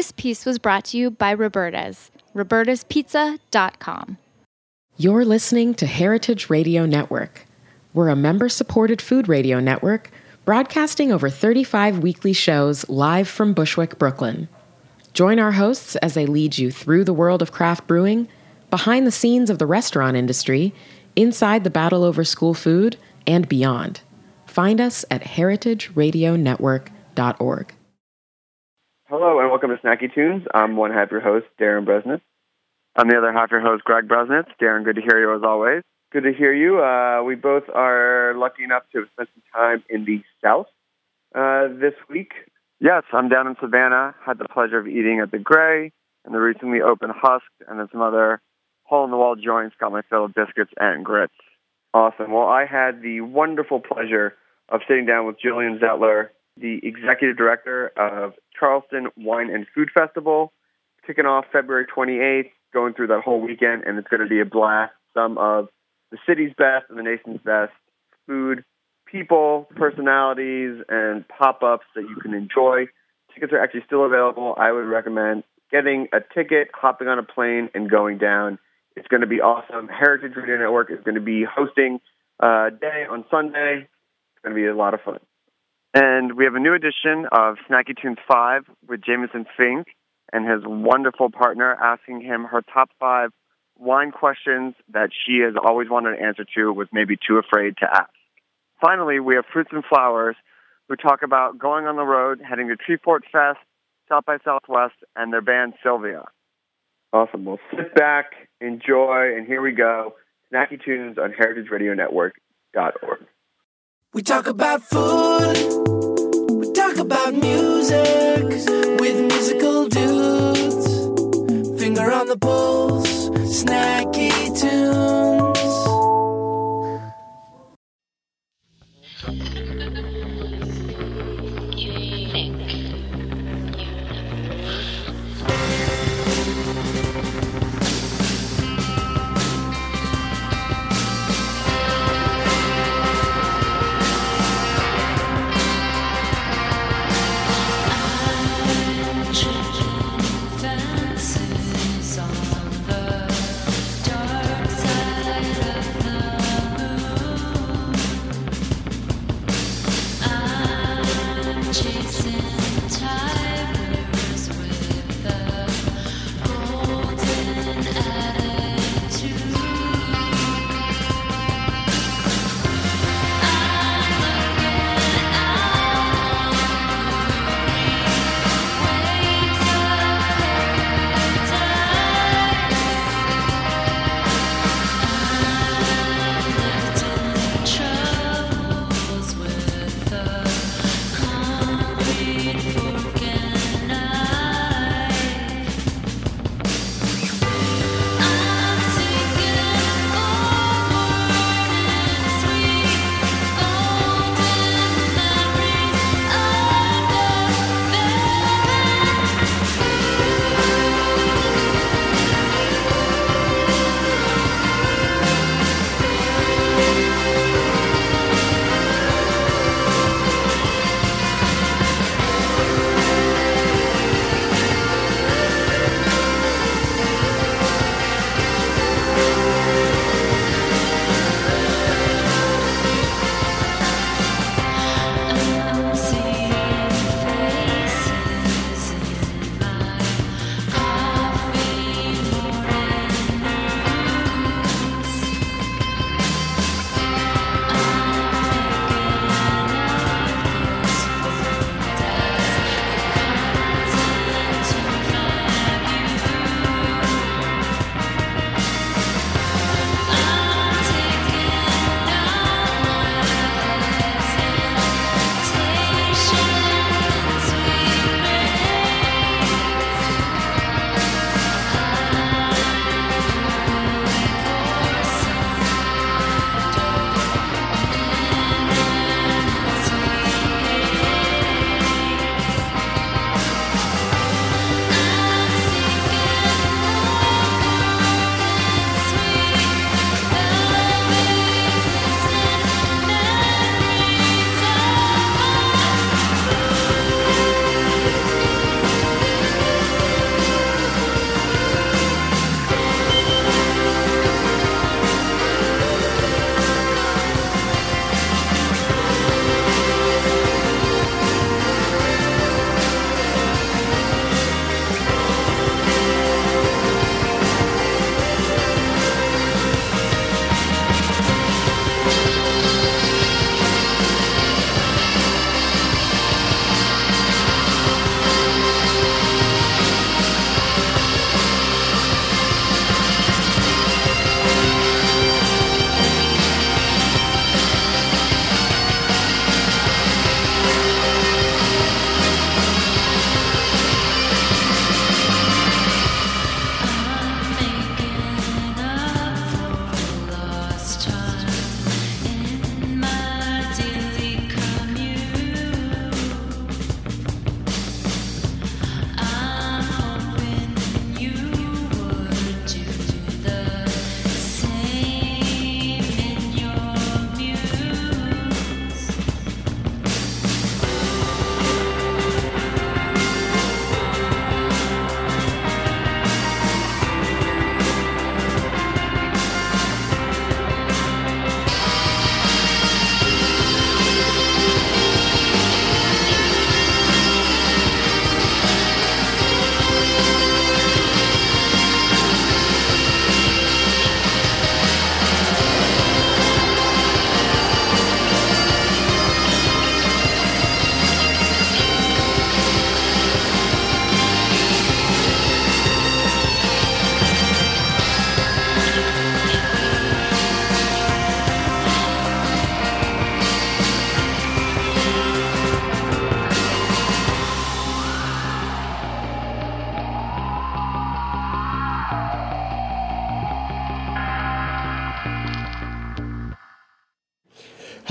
This piece was brought to you by Roberta's, robertaspizza.com. You're listening to Heritage Radio Network. We're a member-supported food radio network broadcasting over 35 weekly shows live from Bushwick, Brooklyn. Join our hosts as they lead you through the world of craft brewing, behind the scenes of the restaurant industry, inside the battle over school food, and beyond. Find us at heritageradionetwork.org. Hello and welcome to Snacky Tunes. I'm one half your host, Darren Bresnitz. I'm the other half your host, Greg Bresnitz. Darren, good to hear you as always. Good to hear you. We both are lucky enough to have spent some time in the South this week. Yes, I'm down in Savannah. Had the pleasure of eating at the Gray and the recently opened Husk, and then some other hole-in-the-wall joints. Got my fill of biscuits and grits. Awesome. Well, I had the wonderful pleasure of sitting down with Julian Zettler, the executive director of Charleston Wine and Food Festival, kicking off February 28th, going through that whole weekend, and it's going to be a blast. Some of the city's best and the nation's best food, people, personalities, and pop-ups that you can enjoy. Tickets are actually still available. I would recommend getting a ticket, hopping on a plane, and going down. It's going to be awesome. Heritage Radio Network is going to be hosting a day on Sunday. It's going to be a lot of fun. And we have a new edition of Snacky Tunes 5 with Jameson Fink and his wonderful partner, asking him her top 5 wine questions that she has always wanted an answer to, was maybe too afraid to ask. Finally, we have Fruits and Flowers, who talk about going on the road, heading to Tree Fort Fest, South by Southwest, and their band Sylvia. Awesome. Well, sit back, enjoy, and here we go. Snacky Tunes on heritageradionetwork.org. We talk about food. We talk about music with musical dudes. Finger on the pulse. Snacky Tunes. You think.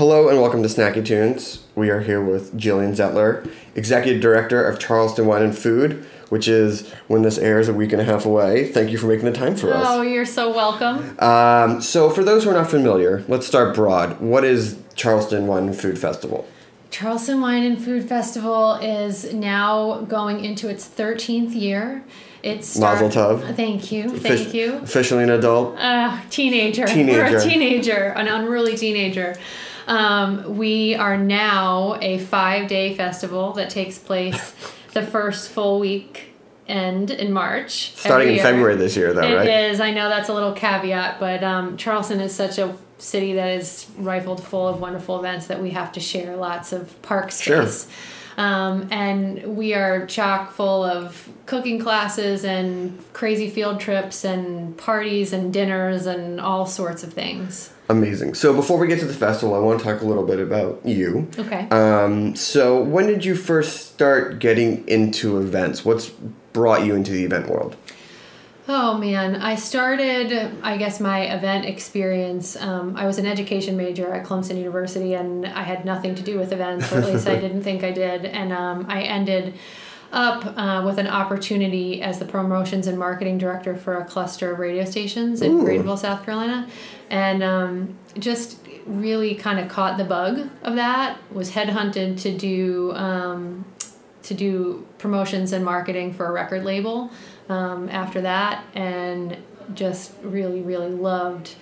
Hello and welcome to Snacky Tunes. We are here with Jillian Zettler, Executive Director of Charleston Wine and Food, which is, when this airs, a week and a half away. Thank you for making the time for us. Oh, you're so welcome. So for those who are not familiar, let's start broad. What is Charleston Wine and Food Festival? Charleston Wine and Food Festival is now going into its 13th year. Mazel tov. Thank you. Officially an adult. Teenager. We're a teenager, an unruly teenager. We are now a 5-day festival that takes place the first full week end in March. Starting in February this year, though, right? It is. I know that's a little caveat, but Charleston is such a city that is rifled full of wonderful events that we have to share lots of park space. Sure. And we are chock full of cooking classes and crazy field trips and parties and dinners and all sorts of things. Amazing. So before we get to the festival, I want to talk a little bit about you. Okay. So when did you first start getting into events? What's brought you into the event world? Oh, man. I started, I guess, my event experience. I was an education major at Clemson University, and I had nothing to do with events, or at least I didn't think I did. And I ended up with an opportunity as the promotions and marketing director for a cluster of radio stations in Greenville, South Carolina. And just really kind of caught the bug of that, was headhunted to do promotions and marketing for a record label. After that, and just really, really loved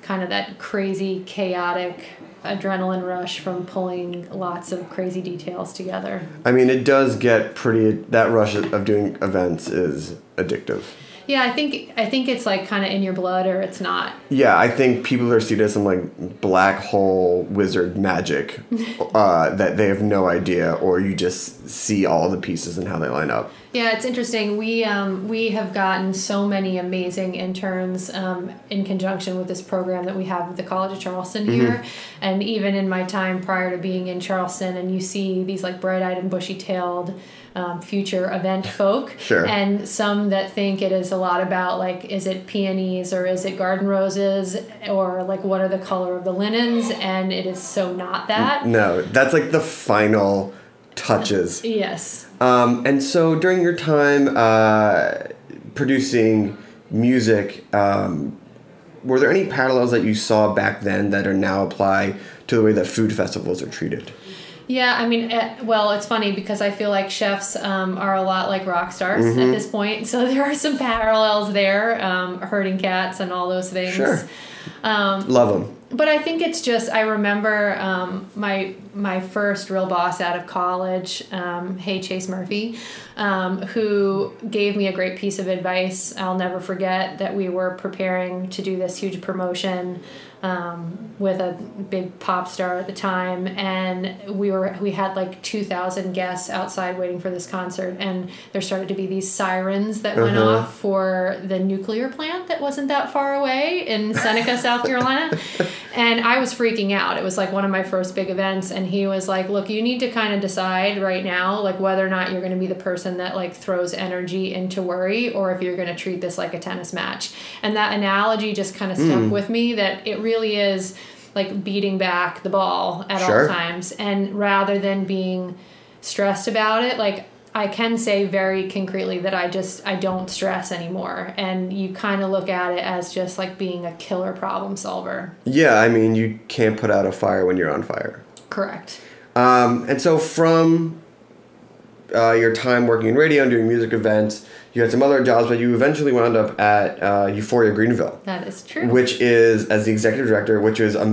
kind of that crazy, chaotic adrenaline rush from pulling lots of crazy details together. I mean, it does get pretty, that rush of doing events is addictive. Yeah, I think it's like kind of in your blood or it's not. Yeah, I think people are seen as some like black hole wizard magic that they have no idea, or you just see all the pieces and how they line up. Yeah, it's interesting. We have gotten so many amazing interns in conjunction with this program that we have with the College of Charleston here. Mm-hmm. And even in my time prior to being in Charleston, and you see these like bright-eyed and bushy-tailed future event folk. Sure. And some that think it is a lot about like, is it peonies or is it garden roses or like what are the color of the linens, and it is so not that. No, that's like the final touches. Yes. And so during your time producing music, were there any parallels that you saw back then that are now apply to the way that food festivals are treated? Yeah, I mean, well, it's funny because I feel like chefs are a lot like rock stars at this point. So there are some parallels there, herding cats and all those things. Sure. Love them. But I think it's just, I remember my first real boss out of college, Chase Murphy, who gave me a great piece of advice. I'll never forget that we were preparing to do this huge promotion with a big pop star at the time, and we had like 2,000 guests outside waiting for this concert, and there started to be these sirens that went off for the nuclear plant that wasn't that far away in Seneca, South Carolina. And I was freaking out. It was like one of my first big events, and he was like, look, you need to kind of decide right now like whether or not you're going to be the person that like throws energy into worry, or if you're going to treat this like a tennis match. And that analogy just kind of stuck with me, that it really is like beating back the ball at all times. And rather than being stressed about it, like I can say very concretely that I don't stress anymore. And you kind of look at it as just like being a killer problem solver. Yeah, I mean, you can't put out a fire when you're on fire. Correct. And so from your time working in radio and doing music events, you had some other jobs, but you eventually wound up at Euphoria Greenville. That is true. Which is, as the executive director, which is a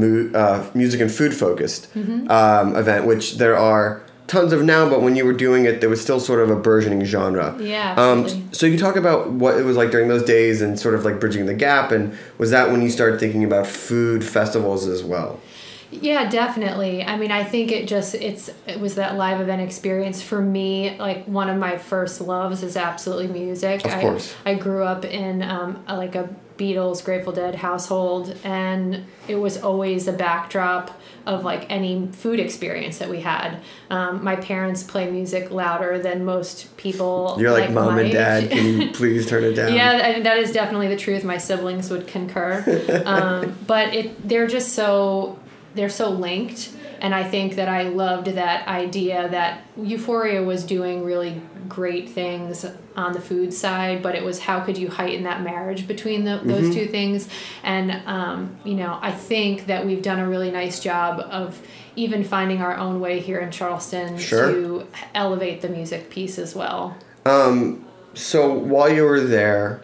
music and food focused event, which there are tons of now, but when you were doing it, there was still sort of a burgeoning genre. Yeah, absolutely. So you talk about what it was like during those days and sort of like bridging the gap, and was that when you started thinking about food festivals as well? Yeah, definitely. I mean, I think it was that live event experience for me. Like one of my first loves is absolutely music. Of course. I grew up in like a Beatles, Grateful Dead household, and it was always the backdrop of like any food experience that we had. My parents play music louder than most people. You're like mom and dad, can you please turn it down? Yeah, that is definitely the truth. My siblings would concur. But they're just so they're so linked. And I think that I loved that idea that Euphoria was doing really great things on the food side, but it was how could you heighten that marriage between those mm-hmm. two things. And, you know, I think that we've done a really nice job of even finding our own way here in Charleston sure. to elevate the music piece as well. So while you were there,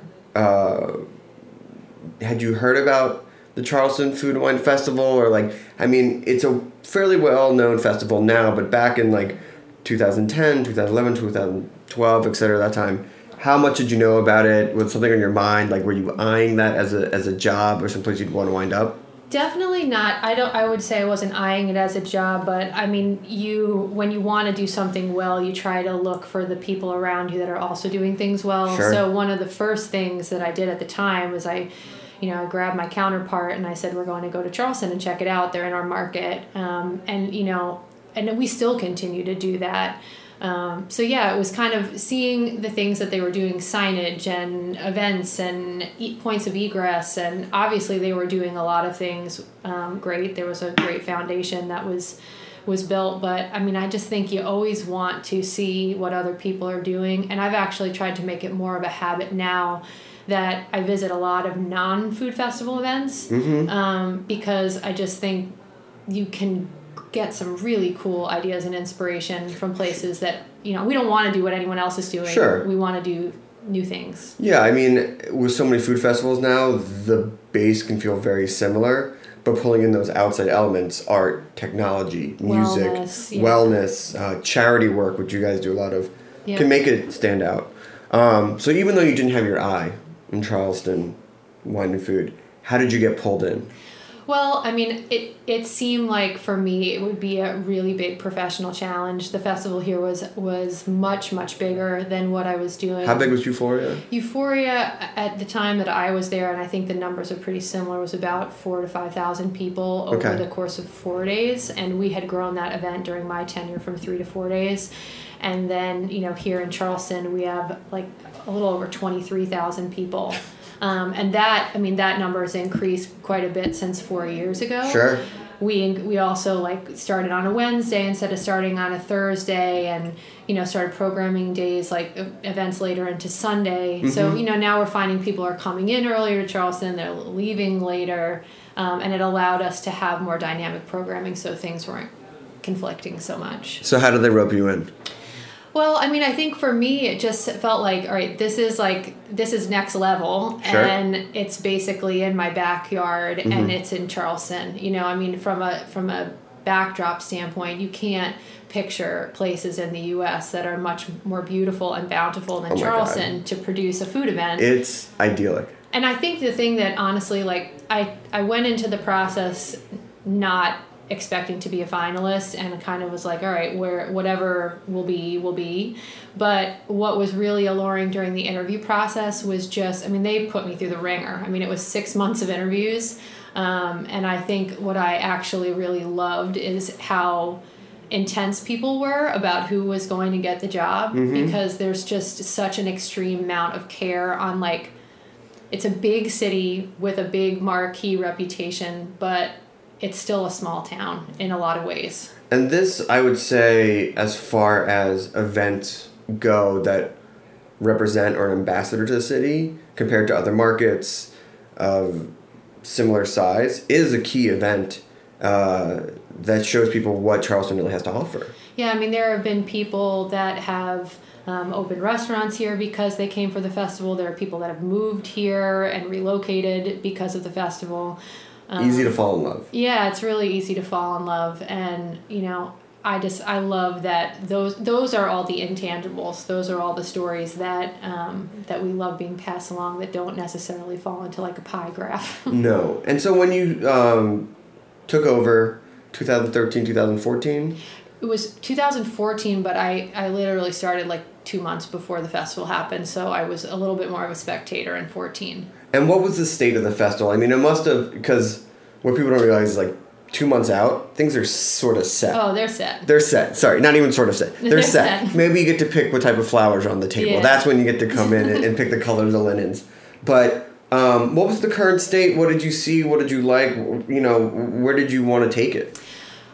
had you heard about the Charleston Food and Wine Festival? Or, like, I mean, it's a fairly well-known festival now, but back in, like, 2010, 2011, 2012, etc., that time, how much did you know about it? Was something on your mind? Like, were you eyeing that as a job or someplace you'd want to wind up? Definitely not. I would say I wasn't eyeing it as a job, but I mean, when you want to do something well, you try to look for the people around you that are also doing things well. Sure. So one of the first things that I did at the time was I grabbed my counterpart and I said, we're going to go to Charleston and check it out. They're in our market. And we still continue to do that. So yeah, it was kind of seeing the things that they were doing, signage and events and points of egress. And obviously they were doing a lot of things great. There was a great foundation that was built. But I mean, I just think you always want to see what other people are doing. And I've actually tried to make it more of a habit now that I visit a lot of non-food festival events mm-hmm. Because I just think you can get some really cool ideas and inspiration from places that, you know, we don't want to do what anyone else is doing. Sure. We want to do new things. Yeah, I mean, with so many food festivals now, the base can feel very similar, but pulling in those outside elements, art, technology, music, wellness, charity work, which you guys do a lot of, yeah. can make it stand out. So even though you didn't have your eye in Charleston wine and food, how did you get pulled in? Well, I mean, it seemed like for me it would be a really big professional challenge. The festival here was much, much bigger than what I was doing. How big was Euphoria? Euphoria, at the time that I was there, and I think the numbers are pretty similar, was about 4,000 to 5,000 people over the course of 4 days. And we had grown that event during my tenure from 3 to 4 days. And then, you know, here in Charleston, we have like a little over 23,000 people. And that, I mean, that number has increased quite a bit since 4 years ago. Sure. We also, like, started on a Wednesday instead of starting on a Thursday and, you know, started programming days, like, events later into Sunday. Mm-hmm. So, you know, now we're finding people are coming in earlier to Charleston, they're leaving later, and it allowed us to have more dynamic programming so things weren't conflicting so much. So how did they rope you in? Well, I mean, I think for me, it just felt like, all right, this is next level, sure. and it's basically in my backyard, mm-hmm. and it's in Charleston. You know, I mean, from a backdrop standpoint, you can't picture places in the U.S. that are much more beautiful and bountiful than Charleston to produce a food event. It's idyllic. And I think the thing that, honestly, like, I went into the process not expecting to be a finalist, and kind of was like, all right, whatever will be. But what was really alluring during the interview process was just, I mean, they put me through the ringer. I mean, it was 6 months of interviews, and I think what I actually really loved is how intense people were about who was going to get the job, mm-hmm. because there's just such an extreme amount of care on, like, it's a big city with a big marquee reputation, but it's still a small town in a lot of ways. And this, I would say, as far as events go that represent or an ambassador to the city, compared to other markets of similar size, is a key event that shows people what Charleston really has to offer. Yeah, I mean, there have been people that have opened restaurants here because they came for the festival. There are people that have moved here and relocated because of the festival. Easy to fall in love. Yeah, it's really easy to fall in love. And, you know, I love that those are all the intangibles. Those are all the stories that we love being passed along that don't necessarily fall into, like, a pie graph. No. And so when you took over 2013, 2014? It was 2014, but I literally started, like, 2 months before the festival happened, so I was a little bit more of a spectator in 2014. And what was the state of the festival? I mean, it must have, because what people don't realize is, like, 2 months out, things are sort of set. Oh, they're set. They're set. Sorry, not even sort of set. They're set. Maybe you get to pick what type of flowers are on the table. Yeah. That's when you get to come in and pick the color of the linens. But What was the current state? What did you see? What did you like? You know, where did you want to take it?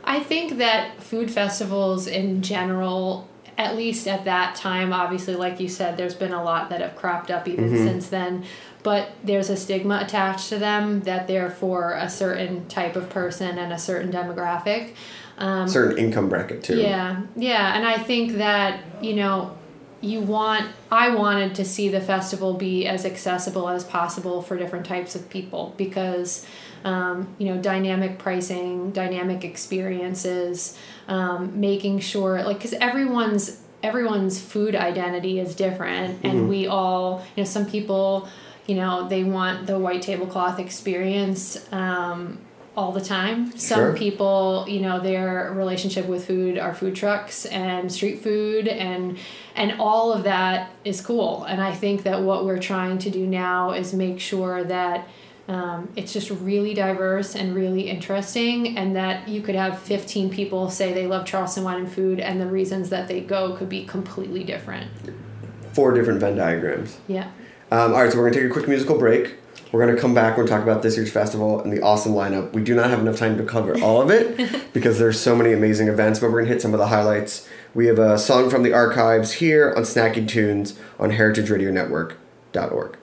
I think that food festivals in general, at least at that time, obviously, like you said, there's been a lot that have cropped up even since then, but there's a stigma attached to them that they're for a certain type of person and a certain demographic. Certain income bracket, too. Yeah, and I think that, you know, I wanted to see the festival be as accessible as possible for different types of people because, you know, dynamic pricing, dynamic experiences, making sure, like, because everyone's food identity is different, and we all, you know, some people, you know, they want the white tablecloth experience, all the time. Some people, you know, their relationship with food are food trucks and street food, and all of that is cool. And I think that what we're trying to do now is make sure that it's just really diverse and really interesting, and that you could have 15 people say they love Charleston wine and food, and the reasons that they go could be completely different. 4 different Venn diagrams. Yeah. All right, so we're going to take a quick musical break. We're going to come back. We're going to talk about this year's festival and the awesome lineup. We do not have enough time to cover all of it because there's so many amazing events, but we're going to hit some of the highlights. We have a song from the archives here on Snacking Tunes on heritageradionetwork.org.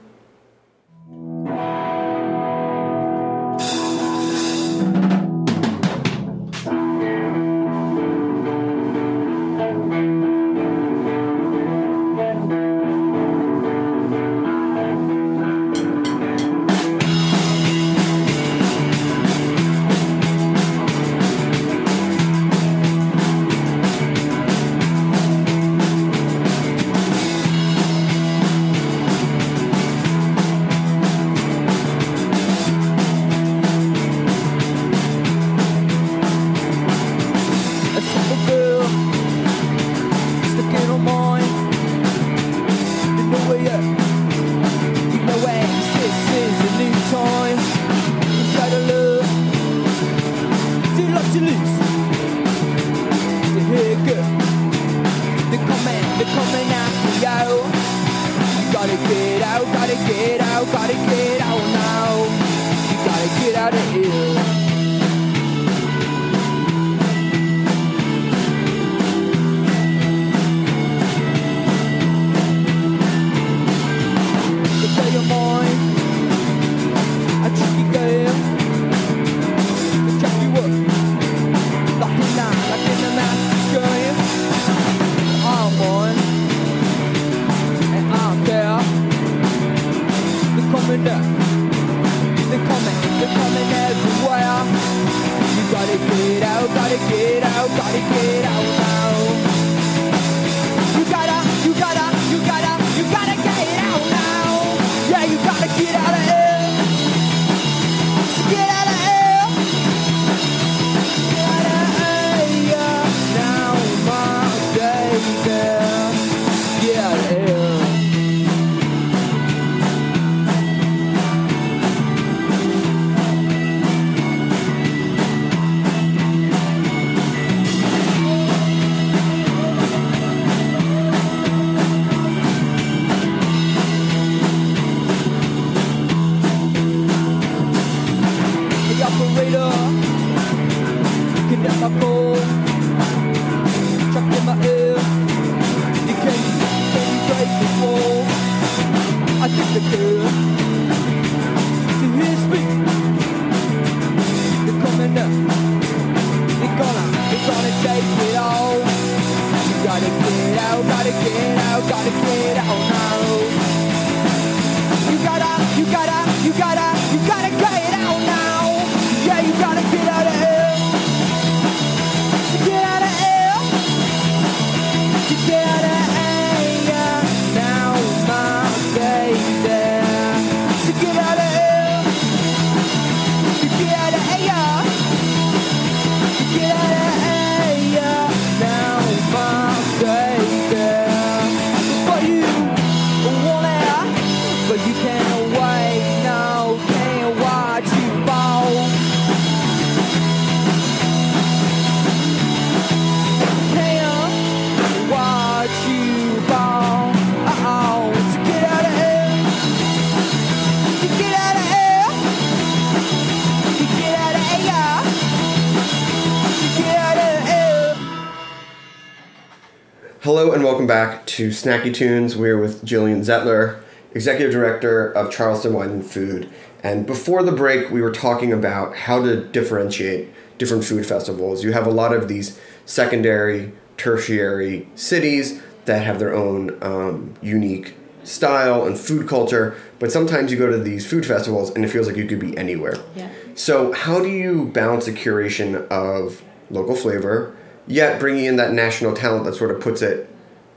Hello and welcome back to Snacky Tunes. We're with Jillian Zettler, Executive Director of Charleston Wine and Food. And before the break, we were talking about how to differentiate different food festivals. You have a lot of these secondary, tertiary cities that have their own unique style and food culture, but sometimes you go to these food festivals and it feels like you could be anywhere. Yeah. So how do you balance the curation of local flavor, yet bringing in that national talent that sort of puts it,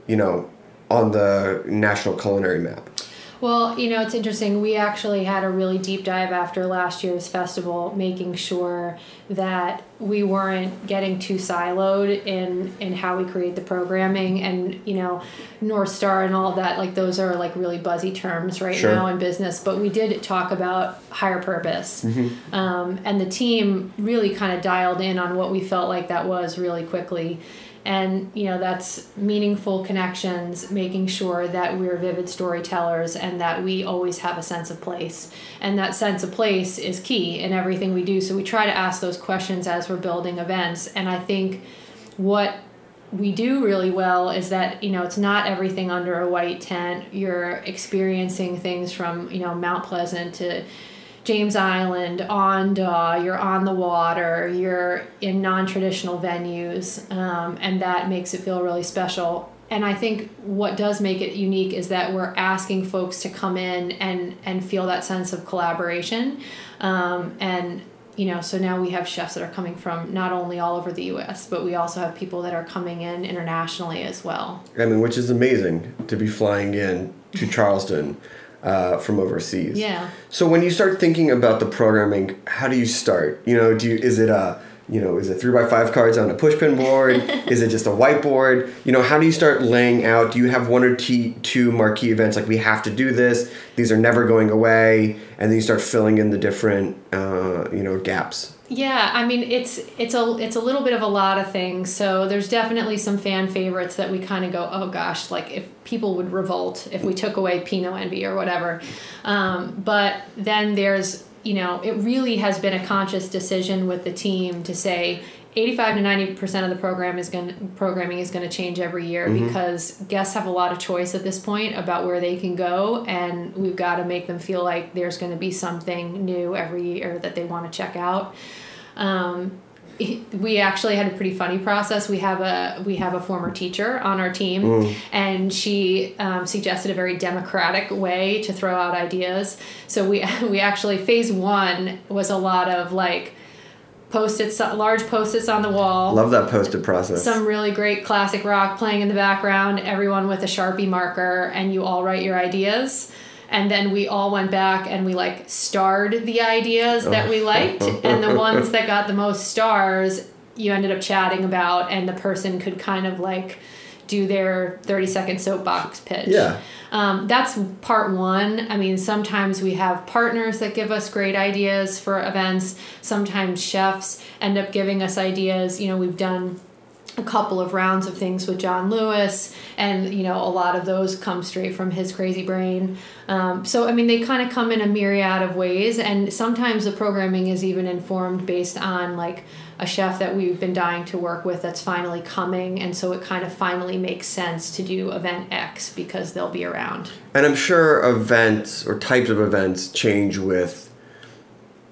you know, on the national culinary map? Well, you know, it's interesting. We actually had a really deep dive after last year's festival, making sure that we weren't getting too siloed in how we create the programming and, you know, North Star and all that. Like, those are like really buzzy terms right sure. now in business. But we did talk about higher purpose. Mm-hmm. And the team really kind of dialed in on what we felt like that was really quickly. And, you know, that's meaningful connections, making sure that we're vivid storytellers and that we always have a sense of place. And that sense of place is key in everything we do. So we try to ask those questions as we're building events. And I think what we do really well is that, you know, it's not everything under a white tent. You're experiencing things from, you know, Mount Pleasant to James Island, Ondaw, you're on the water, you're in non-traditional venues, and that makes it feel really special. And I think what does make it unique is that we're asking folks to come in and feel that sense of collaboration. And, you know, so now we have chefs that are coming from not only all over the U.S., but we also have people that are coming in internationally as well. I mean, which is amazing to be flying in to Charleston. From overseas. Yeah. So when you start thinking about the programming, how do you start? You know, is it 3x5 cards on a pushpin board? Is it just a whiteboard? You know, how do you start laying out? Do you have one or two marquee events like we have to do this? These are never going away, and then you start filling in the different gaps. Yeah, I mean, it's a little bit of a lot of things. So there's definitely some fan favorites that we kind of go, oh gosh, like if people would revolt if we took away Pinot Envy or whatever. But then there's, you know, it really has been a conscious decision with the team to say 85 to 90% of the programming is going to change every year mm-hmm. because guests have a lot of choice at this point about where they can go, and we've got to make them feel like there's going to be something new every year that they want to check out. We actually had a pretty funny process. We have a former teacher on our team, and she suggested a very democratic way to throw out ideas. So we actually, phase one was a lot of like Post-its, large Post-its on the wall. Love that Post-it process. Some really great classic rock playing in the background, everyone with a Sharpie marker, and you all write your ideas. And then we all went back and we like starred the ideas that we liked, and the ones that got the most stars you ended up chatting about, and the person could kind of like do their 30-second soapbox pitch. Yeah. That's part one. I mean, sometimes we have partners that give us great ideas for events. Sometimes chefs end up giving us ideas. You know, we've done a couple of rounds of things with John Lewis, and, you know, a lot of those come straight from his crazy brain. So, I mean, they kind of come in a myriad of ways, and sometimes the programming is even informed based on, like, a chef that we've been dying to work with that's finally coming, and so it kind of finally makes sense to do event X because they'll be around. And I'm sure events or types of events change with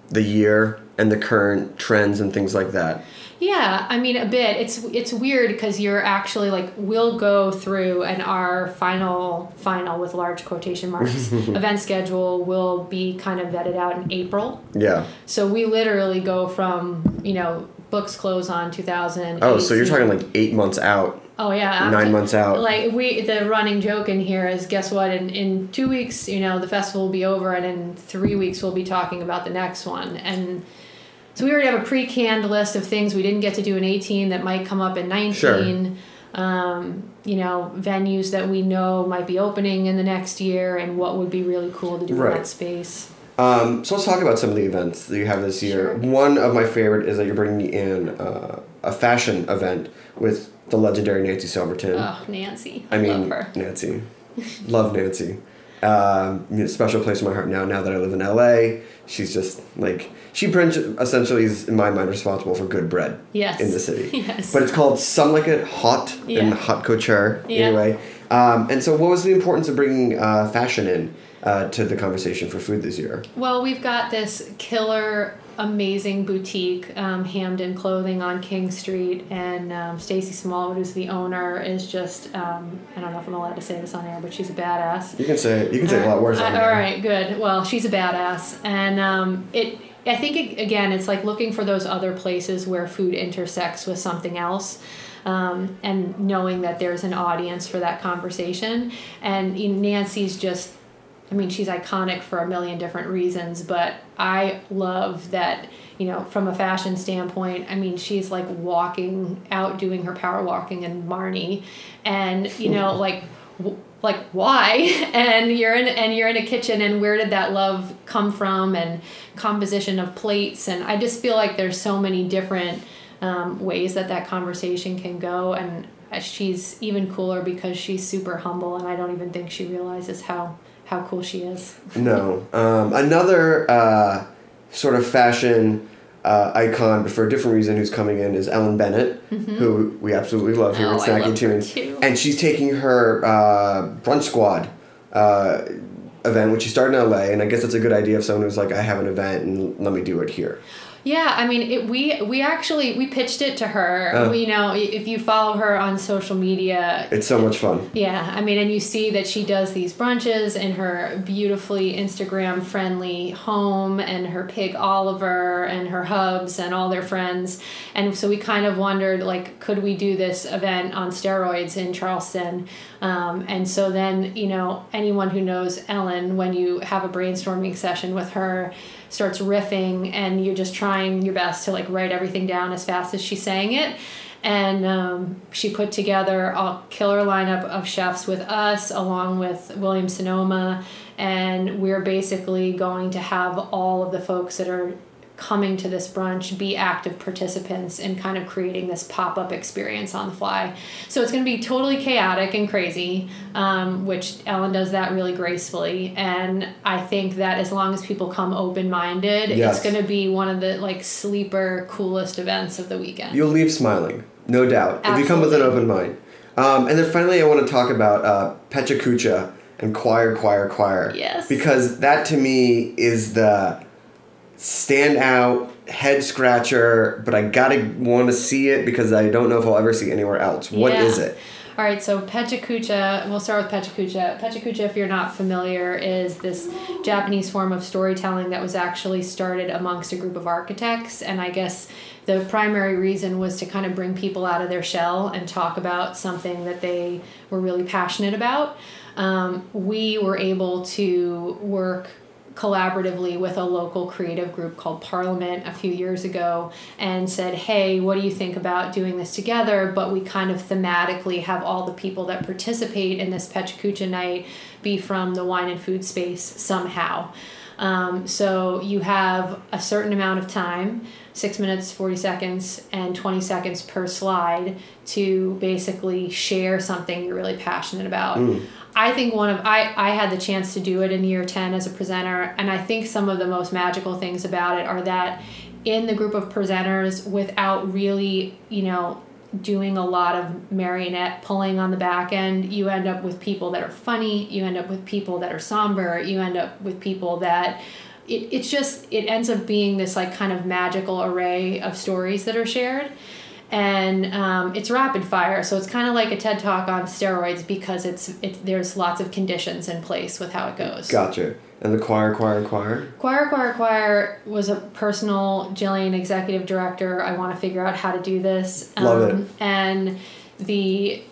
the year and the current trends and things like that. Yeah, I mean, a bit. It's weird because you're actually like, we'll go through, and our final with large quotation marks event schedule will be kind of vetted out in April. Yeah. So we literally go from, you know, books close on 2000. Oh, so you're talking like 8 months out. Oh, yeah. 9 months out. Like, the running joke in here is, guess what? In 2 weeks, you know, the festival will be over, and in 3 weeks we'll be talking about the next one. And so we already have a pre-canned list of things we didn't get to do in 2018 that might come up in 2019. Sure. You know, venues that we know might be opening in the next year and what would be really cool to do right. in that space. So let's talk about some of the events that you have this year. Sure. One of my favorite is that you're bringing in a fashion event with the legendary Nancy Silverton. Oh, Nancy. I mean, love her. Nancy. Love Nancy. Special place in my heart now that I live in LA. She's just like, she essentially is, in my mind, responsible for good bread in the city. Yes. But it's called Samliket Hot and Hot Kochar anyway. And so what was the importance of bringing fashion in to the conversation for food this year? Well, we've got this killer, amazing boutique, Hamden Clothing on King Street, and Stacy Smallwood, who's the owner, is just, I don't know if I'm allowed to say this on air, but she's a badass. You can say a lot worse on air. All right, good. Well, she's a badass, and it's like looking for those other places where food intersects with something else. And knowing that there's an audience for that conversation. And Nancy's just, I mean, she's iconic for a million different reasons, but I love that, from a fashion standpoint, I mean, she's like walking out, doing her power walking in Marnie, and, like why? And you're in a kitchen, and where did that love come from, and composition of plates. And I just feel like there's so many different ways that conversation can go. And she's even cooler because she's super humble, and I don't even think she realizes how cool she is. No. Another sort of fashion icon, but for a different reason, who's coming in is Ellen Bennett, mm-hmm. who we absolutely love here at Snacking Tunes. And she's taking her Brunch Squad event, which she started in LA, and I guess it's a good idea if someone who's like, I have an event and let me do it here. Yeah, I mean, we pitched it to her. If you follow her on social media, it's so much fun. Yeah, I mean, and you see that she does these brunches in her beautifully Instagram-friendly home, and her pig Oliver and her hubs and all their friends. And so we kind of wondered, like, could we do this event on steroids in Charleston? And so then, anyone who knows Ellen, when you have a brainstorming session with her, starts riffing, and you're just trying your best to like write everything down as fast as she's saying it. And she put together a killer lineup of chefs with us, along with Williams-Sonoma, and we're basically going to have all of the folks that are coming to this brunch be active participants in kind of creating this pop-up experience on the fly. So it's going to be totally chaotic and crazy, which Ellen does that really gracefully. And I think that as long as people come open-minded, It's going to be one of the like sleeper coolest events of the weekend. You'll leave smiling, no doubt. Absolutely. If you come with an open mind. And then finally I want to talk about Pecha Kucha and Choir. Yes. Because that to me is the standout head scratcher, but I want to see it because I don't know if I'll ever see it anywhere else. What is it? All right, so Pecha Kucha, we'll start with Pecha Kucha. Pecha Kucha, if you're not familiar, is this Japanese form of storytelling that was actually started amongst a group of architects. And I guess the primary reason was to kind of bring people out of their shell and talk about something that they were really passionate about. We were able to work collaboratively with a local creative group called Parliament a few years ago and said, hey, what do you think about doing this together? But we kind of thematically have all the people that participate in this Pecha Kucha night be from the wine and food space somehow. So you have a certain amount of time, 6 minutes, 40 seconds, and 20 seconds per slide to basically share something you're really passionate about. I think I had the chance to do it in year 10 as a presenter, and I think some of the most magical things about it are that in the group of presenters, without really, doing a lot of marionette pulling on the back end, you end up with people that are funny, you end up with people that are somber, you end up with people that it ends up being this like kind of magical array of stories that are shared. And it's rapid fire, so it's kind of like a TED Talk on steroids because there's lots of conditions in place with how it goes. Gotcha. And the Choir? Choir was a personal Jillian executive director. I want to figure out how to do this. Love it. And the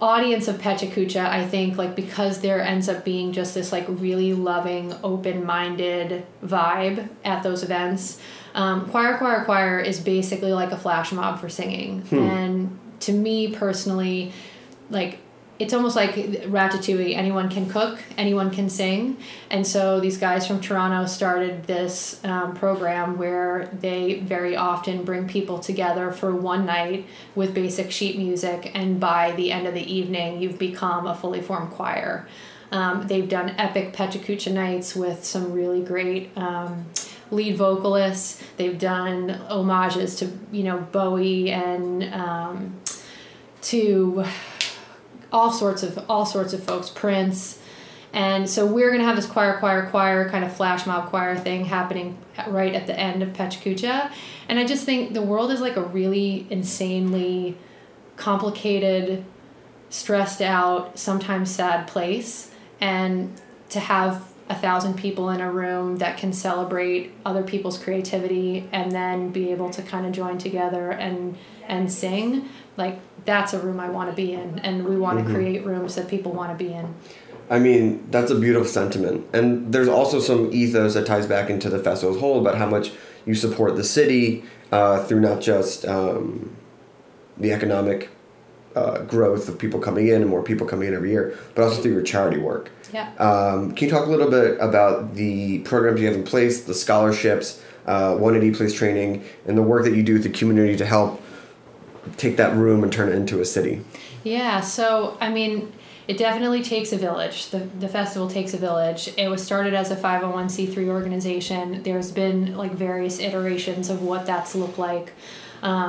audience of Pecha Kucha, I think, like, because there ends up being just this like really loving, open-minded vibe at those events. Choir is basically like a flash mob for singing. And to me personally, like, it's almost like Ratatouille. Anyone can cook, anyone can sing. And so these guys from Toronto started this program where they very often bring people together for one night with basic sheet music, and by the end of the evening, you've become a fully formed choir. They've done epic Pecha Kucha nights with some really great lead vocalists. They've done homages to, you know, Bowie and to all sorts of folks, Prince. And so we're going to have this choir kind of flash mob choir thing happening right at the end of Pecha Kucha. And I just think the world is like a really insanely complicated, stressed out, sometimes sad place. And to have 1,000 people in a room that can celebrate other people's creativity and then be able to kind of join together and sing, like that's a room I want to be in. And we want to create rooms that people want to be in. I mean, that's a beautiful sentiment. And there's also some ethos that ties back into the festival's whole about how much you support the city through not just the economic growth of people coming in and more people coming in every year, but also through your charity work. Yeah. Can you talk a little bit about the programs you have in place, the scholarships, 180 Place Training, and the work that you do with the community to help take that room and turn it into a city? Yeah, so, I mean... It definitely takes a village. The festival takes a village. It was started as a 501c3 organization. There's been like various iterations of what that's looked like. You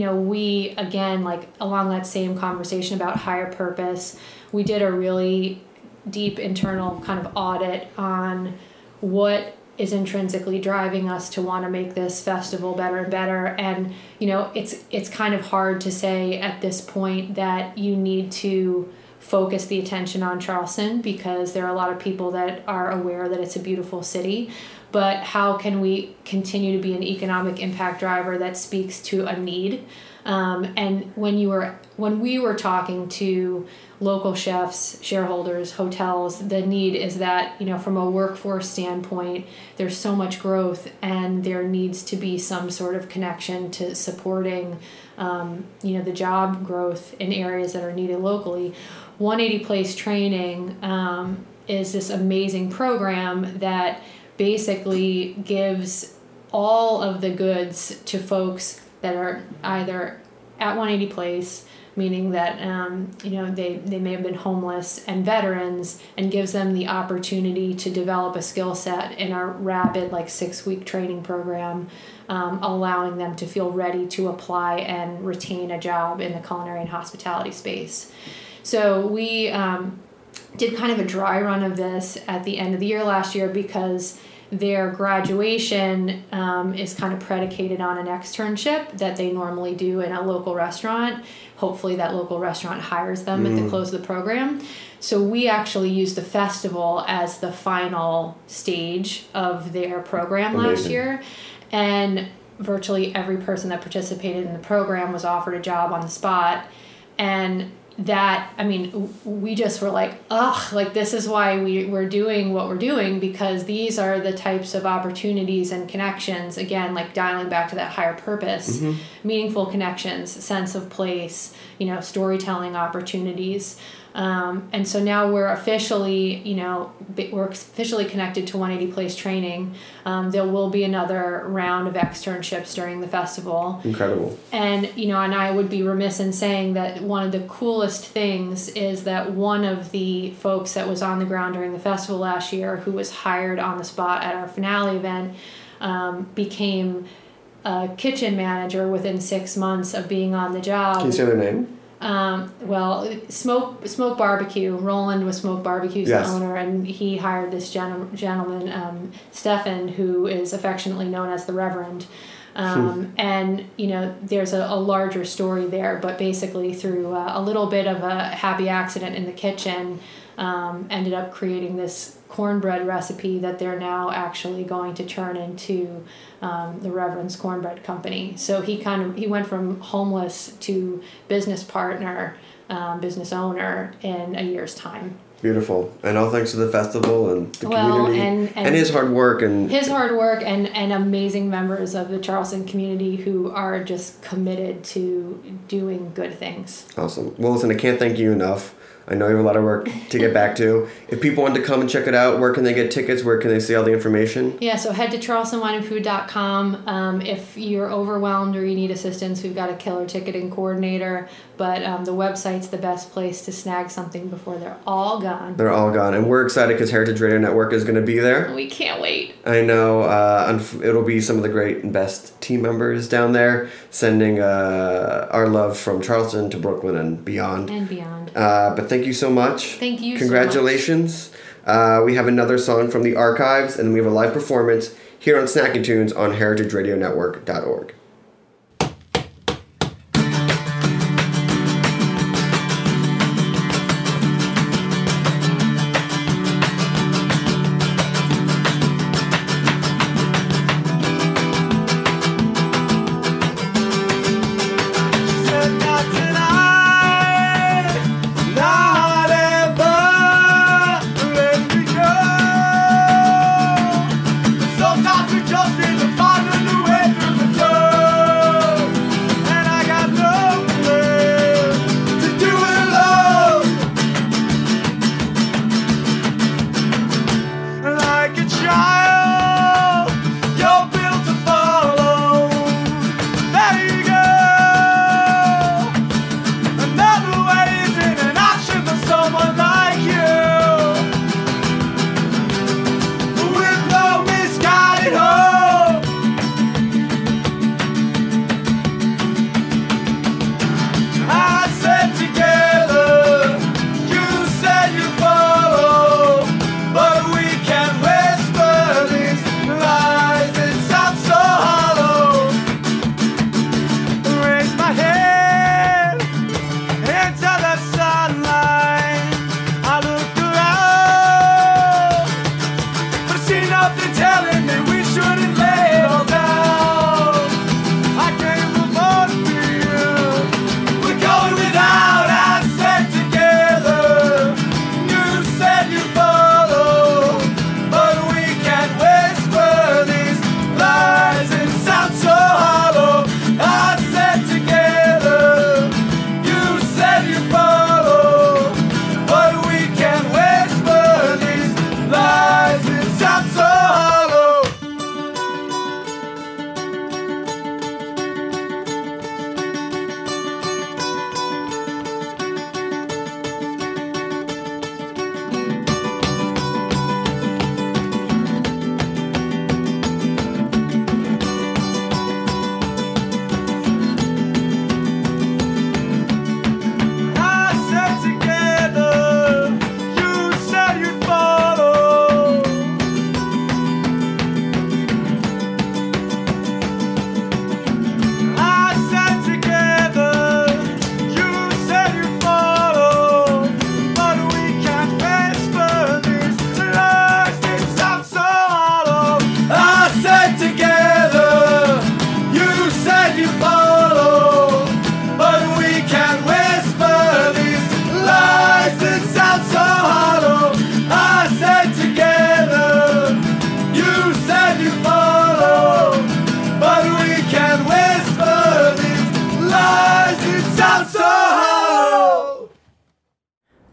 know, we, again, like along that same conversation about higher purpose, we did a really deep internal kind of audit on what is intrinsically driving us to want to make this festival better and better. And, you know, it's kind of hard to say at this point that you need to focus the attention on Charleston because there are a lot of people that are aware that it's a beautiful city, but how can we continue to be an economic impact driver that speaks to a need? And when we were talking to local chefs, shareholders, hotels, the need is that, you know, from a workforce standpoint, there's so much growth and there needs to be some sort of connection to supporting, you know, the job growth in areas that are needed locally. 180 Place Training is this amazing program that basically gives all of the goods to folks that are either at 180 Place, meaning that you know, they may have been homeless, and veterans, and gives them the opportunity to develop a skill set in our rapid like 6-week training program, allowing them to feel ready to apply and retain a job in the culinary and hospitality space. So we did kind of a dry run of this at the end of the year last year because their graduation is kind of predicated on an externship that they normally do in a local restaurant. Hopefully that local restaurant hires them at the close of the program. So we actually used the festival as the final stage of their program last year. And virtually every person that participated in the program was offered a job on the spot. And that, I mean, we just were like, ugh, like this is why we're doing what we're doing, because these are the types of opportunities and connections, again, like dialing back to that higher purpose, meaningful connections, sense of place, you know, storytelling opportunities. And so now we're officially, you know, we're officially connected to 180 Place Training. There will be another round of externships during the festival. Incredible. And, you know, and I would be remiss in saying that one of the coolest things is that one of the folks that was on the ground during the festival last year, who was hired on the spot at our finale event, became a kitchen manager within 6 months of being on the job. Can you say their name? Well, Smoke Barbecue. Roland was Smoke Barbecue's owner, and he hired this gentleman, Stefan, who is affectionately known as the Reverend. And, you know, there's a larger story there, but basically through a little bit of a happy accident in the kitchen, ended up creating this cornbread recipe that they're now actually going to turn into the Reverend's Cornbread Company. So he went from homeless to business partner, business owner in a year's time. Beautiful. And all thanks to the festival and the community and his hard work. And his hard work and amazing members of the Charleston community who are just committed to doing good things. Awesome. Well, listen, I can't thank you enough. I know you have a lot of work to get back to. If people want to come and check it out, where can they get tickets? Where can they see all the information? Yeah, so head to charlestonwineandfood.com. If you're overwhelmed or you need assistance, we've got a killer ticketing coordinator. But the website's the best place to snag something before they're all gone. They're all gone. And we're excited because Heritage Radio Network is going to be there. We can't wait. I know. It'll be some of the great and best team members down there, sending our love from Charleston to Brooklyn and beyond. And beyond. But thank you so much. Thank you so much. Congratulations. We have another song from the archives, and we have a live performance here on Snack and Tunes on heritageradionetwork.org.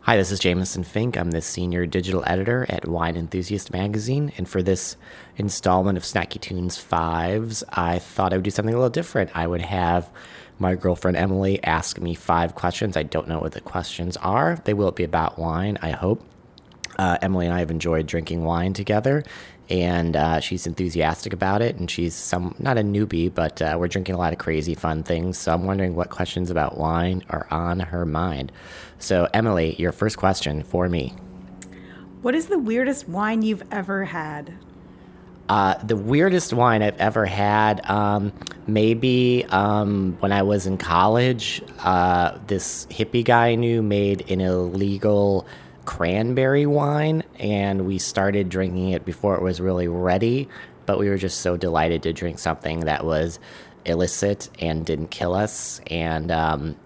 Hi, this is Jameson Fink. I'm the senior digital editor at Wine Enthusiast magazine, and for this installment of Snacky Tunes 5s, I thought I would do something a little different. I would have my girlfriend Emily ask me 5 questions. I don't know what the questions are. They will be about wine, I hope. Emily and I have enjoyed drinking wine together, and she's enthusiastic about it, and she's not a newbie, but we're drinking a lot of crazy fun things, so I'm wondering what questions about wine are on her mind. So, Emily, your first question for me. What is the weirdest wine you've ever had? The weirdest wine I've ever had, maybe when I was in college, this hippie guy I knew made an illegal cranberry wine, and we started drinking it before it was really ready, but we were just so delighted to drink something that was illicit and didn't kill us, and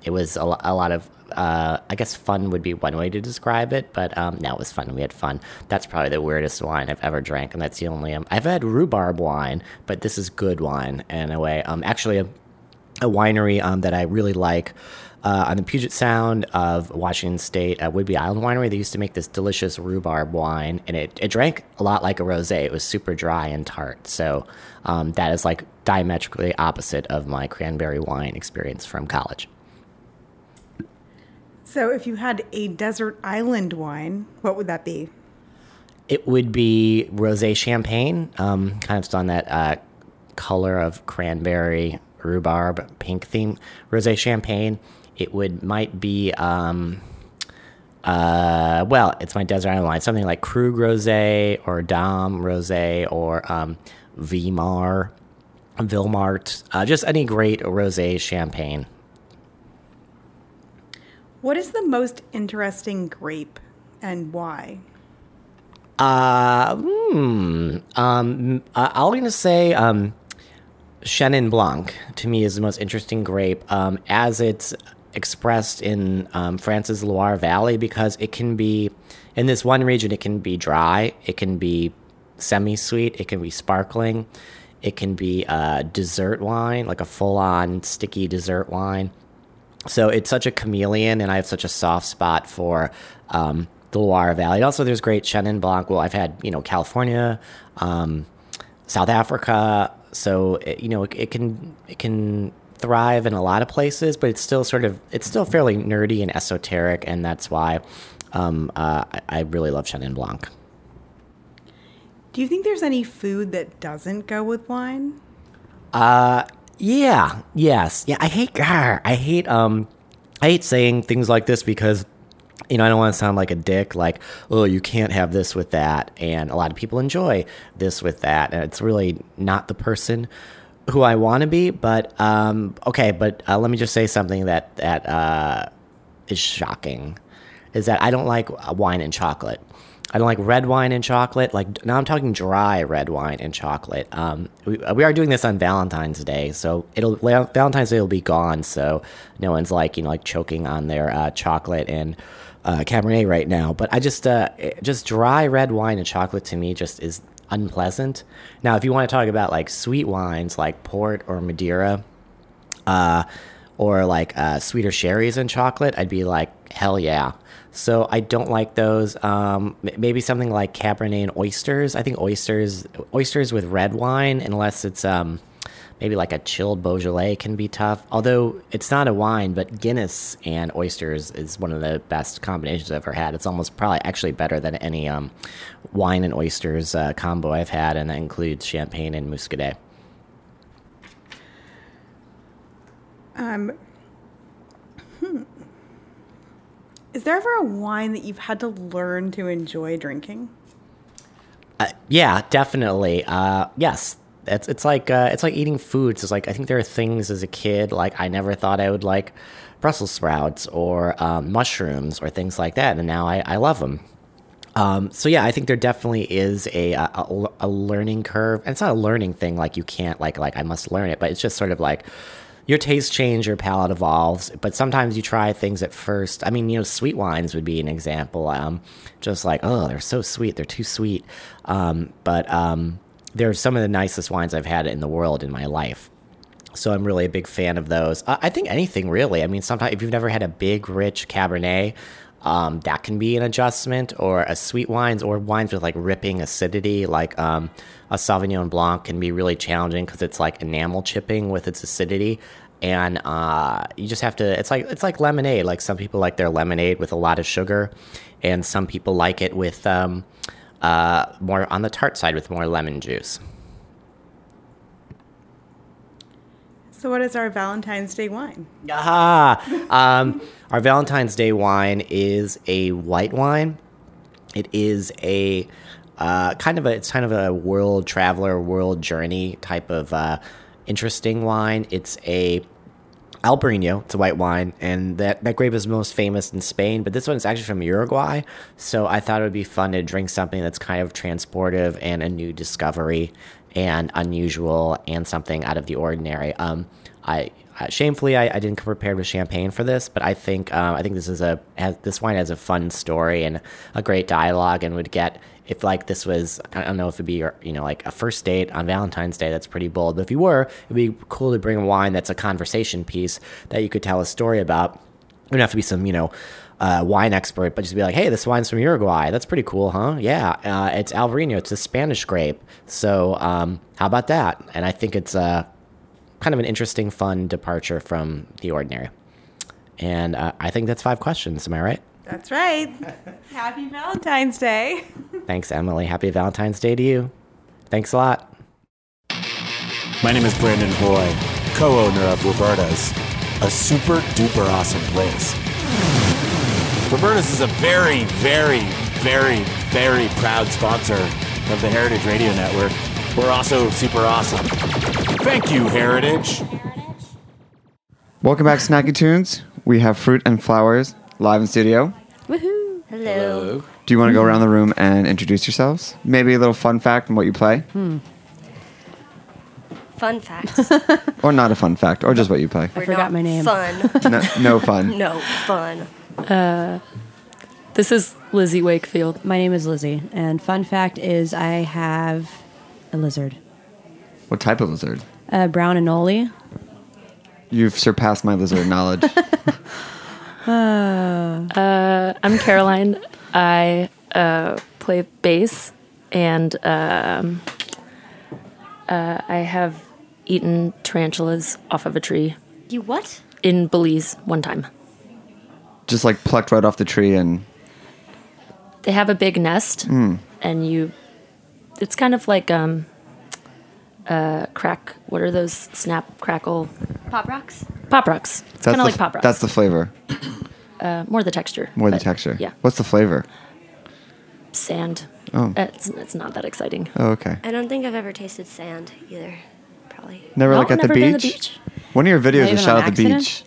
it was a lot of I guess fun would be one way to describe it, but no, it was fun. We had fun. That's probably the weirdest wine I've ever drank, and that's the only I've had rhubarb wine, but this is good wine in a way. Actually a winery that I really like on the Puget Sound of Washington State at Whidbey Island Winery. They used to make this delicious rhubarb wine, and it drank a lot like a rosé. It was super dry and tart. So that is like diametrically opposite of my cranberry wine experience from college. So if you had a desert island wine, what would that be? It would be rosé champagne, kind of on that color of cranberry, rhubarb, pink theme. Rosé champagne, it might be, it's my desert island wine, something like Krug Rosé or Dom Rosé or Vilmart, just any great rosé champagne. What is the most interesting grape and why? I'm going to say Chenin Blanc to me is the most interesting grape as it's expressed in France's Loire Valley, because it can be, in this one region, it can be dry, it can be semi-sweet, it can be sparkling, it can be a dessert wine, like a full-on sticky dessert wine. So it's such a chameleon, and I have such a soft spot for the Loire Valley. Also, there's great Chenin Blanc. Well, I've had, California, South Africa. So, it can thrive in a lot of places, but it's still fairly nerdy and esoteric. And that's why I really love Chenin Blanc. Do you think there's any food that doesn't go with wine? Yeah. Yes. Yeah. I hate saying things like this because, I don't want to sound like a dick, like, oh, you can't have this with that. And a lot of people enjoy this with that. And it's really not the person who I want to be. But, let me just say something that is shocking, is that I don't like wine and chocolate. I don't like red wine and chocolate. Like, now I'm talking dry red wine and chocolate. We are doing this on Valentine's Day, so Valentine's Day will be gone, so no one's like choking on their chocolate and Cabernet right now. But I just dry red wine and chocolate to me just is unpleasant. Now, if you want to talk about like sweet wines like port or Madeira, or like sweeter sherries and chocolate, I'd be like, hell yeah. So I don't like those. Maybe something like Cabernet and oysters. I think oysters with red wine, unless it's maybe like a chilled Beaujolais, can be tough. Although it's not a wine, but Guinness and oysters is one of the best combinations I've ever had. It's almost probably actually better than any wine and oysters combo I've had, and that includes champagne and Muscadet. Is there ever a wine that you've had to learn to enjoy drinking? Yeah, definitely. Yes, it's like eating foods. It's like, I think there are things as a kid, like I never thought I would like Brussels sprouts or mushrooms or things like that, and now I love them. So yeah, I think there definitely is a learning curve, and it's not a learning thing. Like you can't like I must learn it, but it's just sort of like, your tastes change, your palate evolves, but sometimes you try things at first. I mean, sweet wines would be an example. Just like, oh, they're so sweet. They're too sweet. But they're some of the nicest wines I've had in the world in my life. So I'm really a big fan of those. I think anything, really. I mean, sometimes if you've never had a big, rich Cabernet, that can be an adjustment, or a sweet wines or wines with like ripping acidity, like a Sauvignon Blanc can be really challenging because it's like enamel chipping with its acidity, and you just have to. It's like lemonade. Like some people like their lemonade with a lot of sugar, and some people like it with more on the tart side with more lemon juice. So what is our Valentine's Day wine? Our Valentine's Day wine is a white wine. It is a kind of a world traveler, world journey type of interesting wine. It's a Albarino. It's a white wine, and that grape is most famous in Spain, but this one is actually from Uruguay. So I thought it would be fun to drink something that's kind of transportive and a new discovery and unusual and something out of the ordinary. I shamefully didn't come prepared with champagne for this, but I think this wine has a fun story and a great dialogue, and would get, if like this was, I don't know if it'd be like a first date on Valentine's Day, that's pretty bold, but if you were, it'd be cool to bring a wine that's a conversation piece that you could tell a story about don't have to be some, wine expert, but just be like, hey, this wine's from Uruguay. That's pretty cool, huh? Yeah, it's Albarino. It's a Spanish grape. So how about that? And I think it's kind of an interesting, fun departure from the ordinary. And I think that's 5 questions. Am I right? That's right. Happy Valentine's Day. Thanks, Emily. Happy Valentine's Day to you. Thanks a lot. My name is Brandon Boy, co-owner of Roberta's, a super duper awesome place. Roberta's is a very, very, very, very proud sponsor of the Heritage Radio Network. We're also super awesome. Thank you, Heritage. Welcome back, Snacky Tunes. We have Fruit and Flowers live in studio. Woohoo! Hello. Do you want to go around the room and introduce yourselves? Maybe a little fun fact on what you play. Fun facts. Or not a fun fact, or just what you play. I forgot my name. Fun. No fun. No fun. This is Lizzie Wakefield. My name is Lizzie, and fun fact is I have a lizard. What type of lizard? Brown Anole. You've surpassed my lizard knowledge. I'm Caroline. I play bass, and I have eaten tarantulas off of a tree. You what? In Belize one time. Just like plucked right off the tree and... They have a big nest, and you... It's kind of like crack... What are those? Snap, crackle... Pop rocks? Pop rocks. It's kind of like pop rocks. That's the flavor. More the texture. Yeah. What's the flavor? Sand. Oh. It's not that exciting. Oh, okay. I don't think I've ever tasted sand either, probably. Never been to the beach? One of your videos was shot at the beach.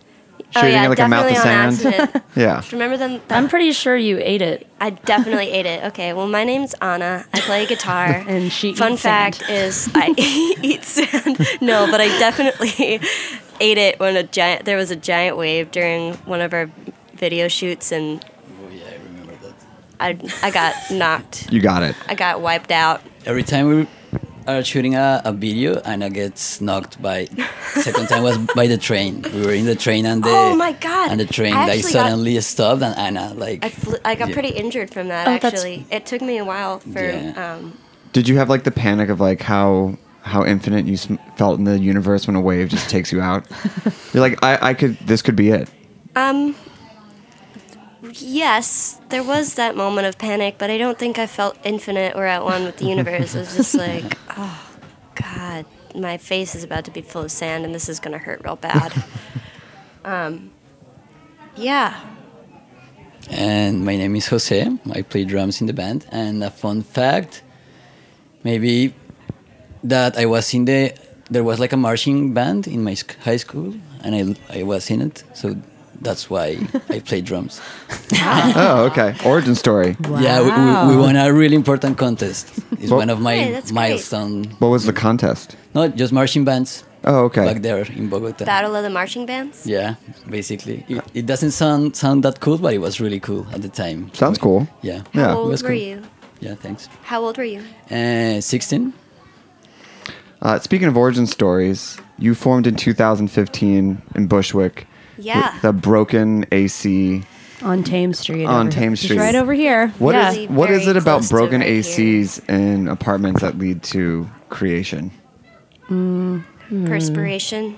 Shooting it like a mouth of sand. Yeah. Remember them? I'm pretty sure you ate it. I definitely ate it. Okay. Well, my name's Anna. I play guitar. And she eats sand. Fun fact is I eat sand. No, but I definitely ate it when there was a giant wave during one of our video shoots, and I got knocked. You got it. I got wiped out. Every time we are shooting a video, Anna gets knocked by... Second time was by the train. We were in the train and the... Oh, my God. And the train suddenly stopped, and Anna, like... I got pretty injured from that, actually. It took me a while for... Yeah. Did you have, like, the panic of, like, how infinite you felt in the universe when a wave just takes you out? You're like, this could be it. Yes, there was that moment of panic, but I don't think I felt infinite or at one with the universe. It was just like, oh, God, my face is about to be full of sand, and this is going to hurt real bad. Yeah. And my name is Jose. I play drums in the band. And a fun fact, maybe that I was in there was like a marching band in my high school, and I was in it, so... That's why I play drums. Wow. Oh, okay. Origin story. Wow. Yeah, we won a really important contest. It's one of my milestones. What was the contest? No, just marching bands. Oh, okay. Back there in Bogota. Battle of the marching bands? Yeah, basically. It doesn't sound that cool, but it was really cool at the time. Sounds cool. Yeah. How old were you? Yeah, thanks. How old were you? 16. Speaking of origin stories, you formed in 2015 in Bushwick. Yeah. The Broken AC. On Thames Street. It's right over here. What is it about broken ACs in apartments that lead to creation? Perspiration.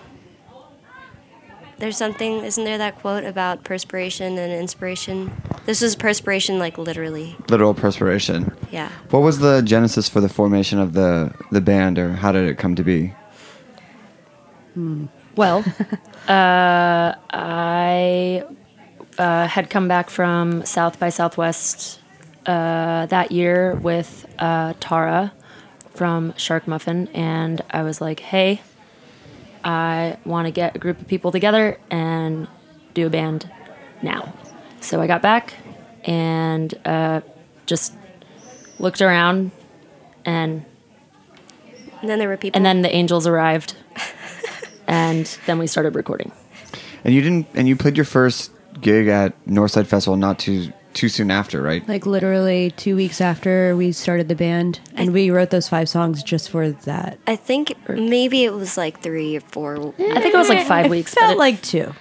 There's something, isn't there that quote about perspiration and inspiration? This is perspiration, like literally. Literal perspiration. Yeah. What was the genesis for the formation of the band, or how did it come to be? Well, I had come back from South by Southwest that year with Tara from Shark Muffin, and I was like, hey, I want to get a group of people together and do a band now. So I got back and just looked around, and then there were people. And then the Angels arrived. And then we started recording. And you played your first gig at Northside Festival not too soon after, right? Like literally 2 weeks after we started the band, and we wrote those 5 songs just for that. I think maybe it was like 3 or 4. I think it was like 5 weeks. It felt like 2,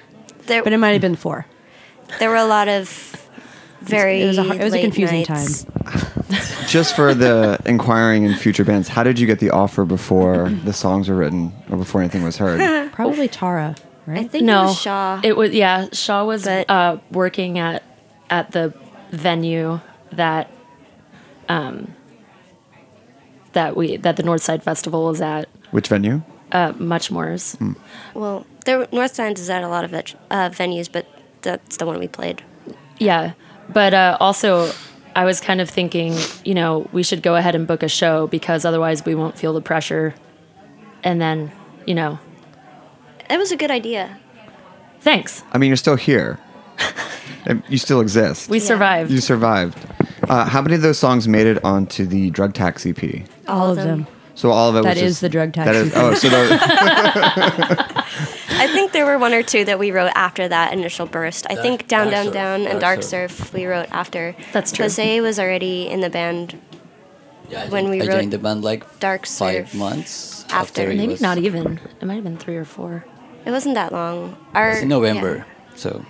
but it might have been 4. There were a lot of very it was a confusing nights. Time. Just for the inquiring and future bands, how did you get the offer before the songs were written or before anything was heard? Probably Tara, right? I think no, it was Shaw. It was Shaw was working at the venue that that the Northside Festival was at. Which venue? Muchmore's. Mm. Well, Northside is at a lot of venues, but that's the one we played. Yeah, but also I was kind of thinking, you know, we should go ahead and book a show because otherwise we won't feel the pressure. And then, you know. It was a good idea. Thanks. I mean, you're still here. You still exist. We survived. You survived. How many of those songs made it onto the Drug Tax EP? All of them. So all of it that was just... That is the Drug Tax EP. Oh, so I think there were one or two that we wrote after that initial burst. I think Down, Down, Down and Dark Surf we wrote after. That's true. Jose was already in the band when we wrote... I joined the band like Dark Surf 5 months after. Maybe not even. It might have been 3 or 4. It wasn't that long. It was in November, so...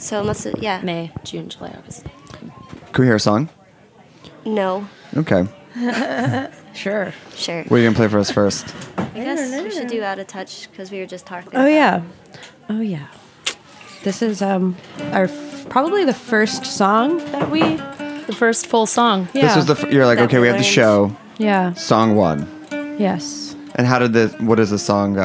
So it must have, May, June, July, August. Can we hear a song? No. Okay. Sure. What are you going to play for us first? I guess we should do Out of Touch because we were just talking. Oh, yeah. This is probably the first song that we... The first full song. Yeah. This was you're like, okay, we have the show. Yeah. Song 1. Yes. And what is the song...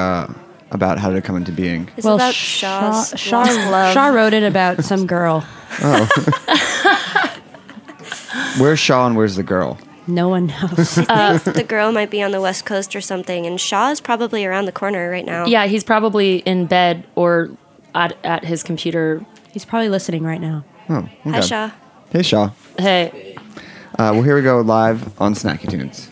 about how did it come into being? It's about Shaw wrote it about some girl. Oh. Where's Shaw and where's the girl? No one knows. I think the girl might be on the West Coast or something, and Shaw is probably around the corner right now. Yeah, he's probably in bed or at his computer. He's probably listening right now. Oh, okay. Hi, Shaw. Hey, Shaw. Hey. Well, here we go live on Snacky Tunes.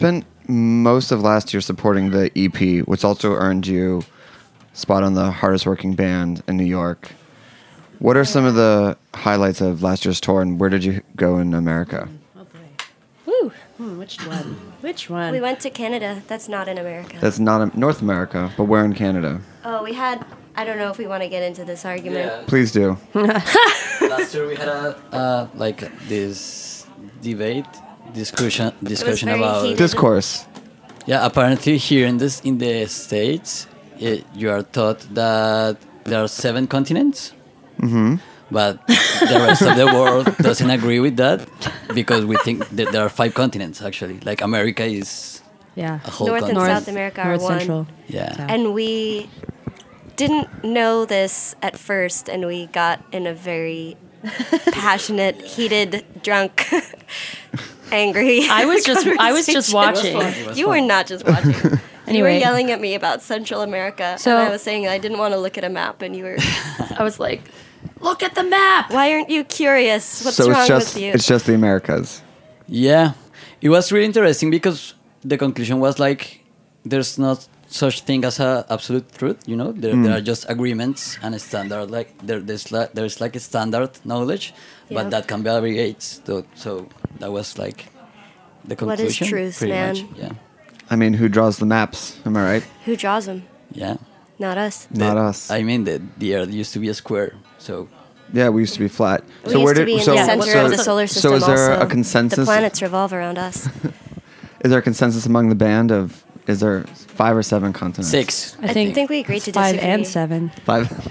spent most of last year supporting the EP, which also earned you a spot on the hardest working band in New York. What are some of the highlights of last year's tour, and where did you go in America? Oh, boy. Woo! Which one? We went to Canada. That's not in America. That's not in North America, but where in Canada? Oh, we had... I don't know if we want to get into this argument. Yeah. Please do. Last year we had this discussion about discourse. Yeah, apparently here in the States, you are taught that there are 7 continents, mm-hmm. but the rest of the world doesn't agree with that because we think that there are 5 continents actually. Like America is a whole continent. North and South America are one. Central. Yeah, and we didn't know this at first, and we got in a very passionate, heated, drunk, angry. I was just watching. You were not just watching. Anyway, you were yelling at me about Central America, so, and I was saying I didn't want to look at a map, and you were. I was like, "Look at the map! Why aren't you curious? What's wrong with you?" It's just the Americas. Yeah, it was really interesting because the conclusion was like, "There's not such thing as a absolute truth, you know. There are just agreements and a standard. Like there's like a standard knowledge, but that can variate. So that was like the conclusion. What is truth, man? Much, yeah. I mean, who draws the maps? Am I right? Who draws them? Yeah. Not us. I mean, the Earth used to be a square, so. Yeah, we used to be flat. We used to be in the center of the solar system. So is there a consensus? The planets revolve around us. Is there a consensus among the band of? Is there 5 or 7 continents? 6. I think we agreed to disagree. 5 and 7. 5,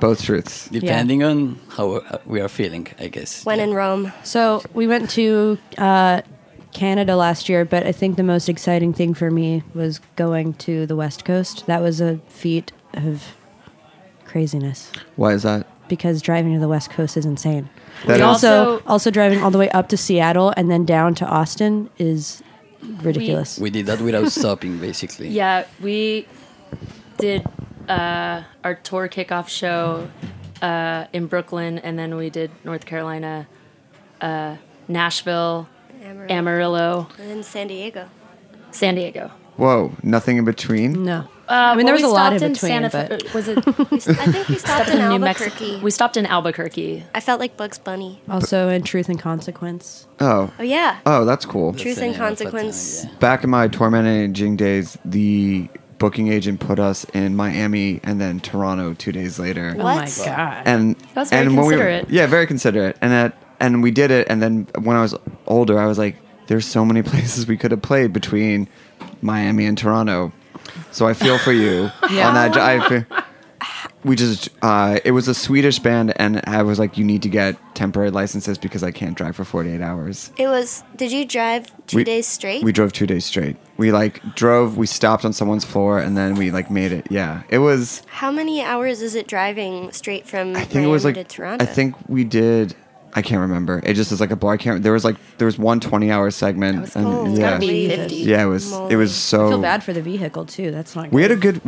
both truths. Depending on how we are feeling, I guess. When in Rome. So we went to Canada last year, but I think the most exciting thing for me was going to the West Coast. That was a feat of craziness. Why is that? Because driving to the West Coast is insane. That also driving all the way up to Seattle and then down to Austin is ridiculous. We did that without stopping, basically. Yeah, we did our tour kickoff show in Brooklyn, and then we did North Carolina, Nashville, Amarillo. And then San Diego. Whoa, nothing in between? No. I mean, well, there was a lot in between. I think we stopped in Albuquerque. We stopped in Albuquerque. I felt like Bugs Bunny. Also in Truth and Consequence. Oh. Oh, yeah. Oh, that's cool. Truth and Consequence. Back in my tour managing days, the booking agent put us in Miami and then Toronto 2 days later. What? Oh, my God. That was very considerate. Yeah, very considerate. And we did it. And then when I was older, I was like, there's so many places we could have played between Miami and Toronto. So I feel for you. Yeah. And it was a Swedish band, and I was like, you need to get temporary licenses because I can't drive for 48 hours. Did you drive 2 days straight? We drove 2 days straight. We we stopped on someone's floor, and then we made it. Yeah, it was. How many hours is it driving straight from Miami to Toronto? I think we did. I can't remember. It just is like a blur. There was one 20-hour segment. It's gotta be 50. Yeah, it was so. I feel bad for the vehicle too. That's not. We had a good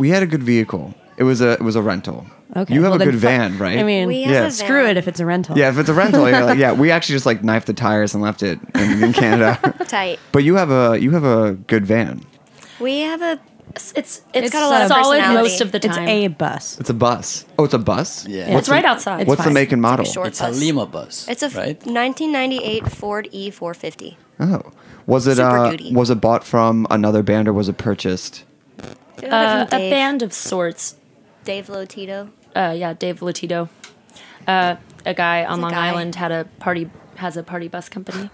vehicle. It was a rental. Okay. You have a good van, right? I mean, screw it if it's a rental. Yeah, if it's a rental, you're like, yeah, we actually just knifed the tires and left it in Canada. Tight. But you have a good van. We have a. It's got a lot of solid most of the time. It's a bus. It's a bus. Oh, it's a bus? Yeah. It's right outside. What's the make and model? It's a Lima bus. It's a 1998 Ford E450. Oh. Was it bought from another band or was it purchased? A band of sorts. Dave Lotito. Yeah, Dave Lotito. A guy on Long Island has a party bus company.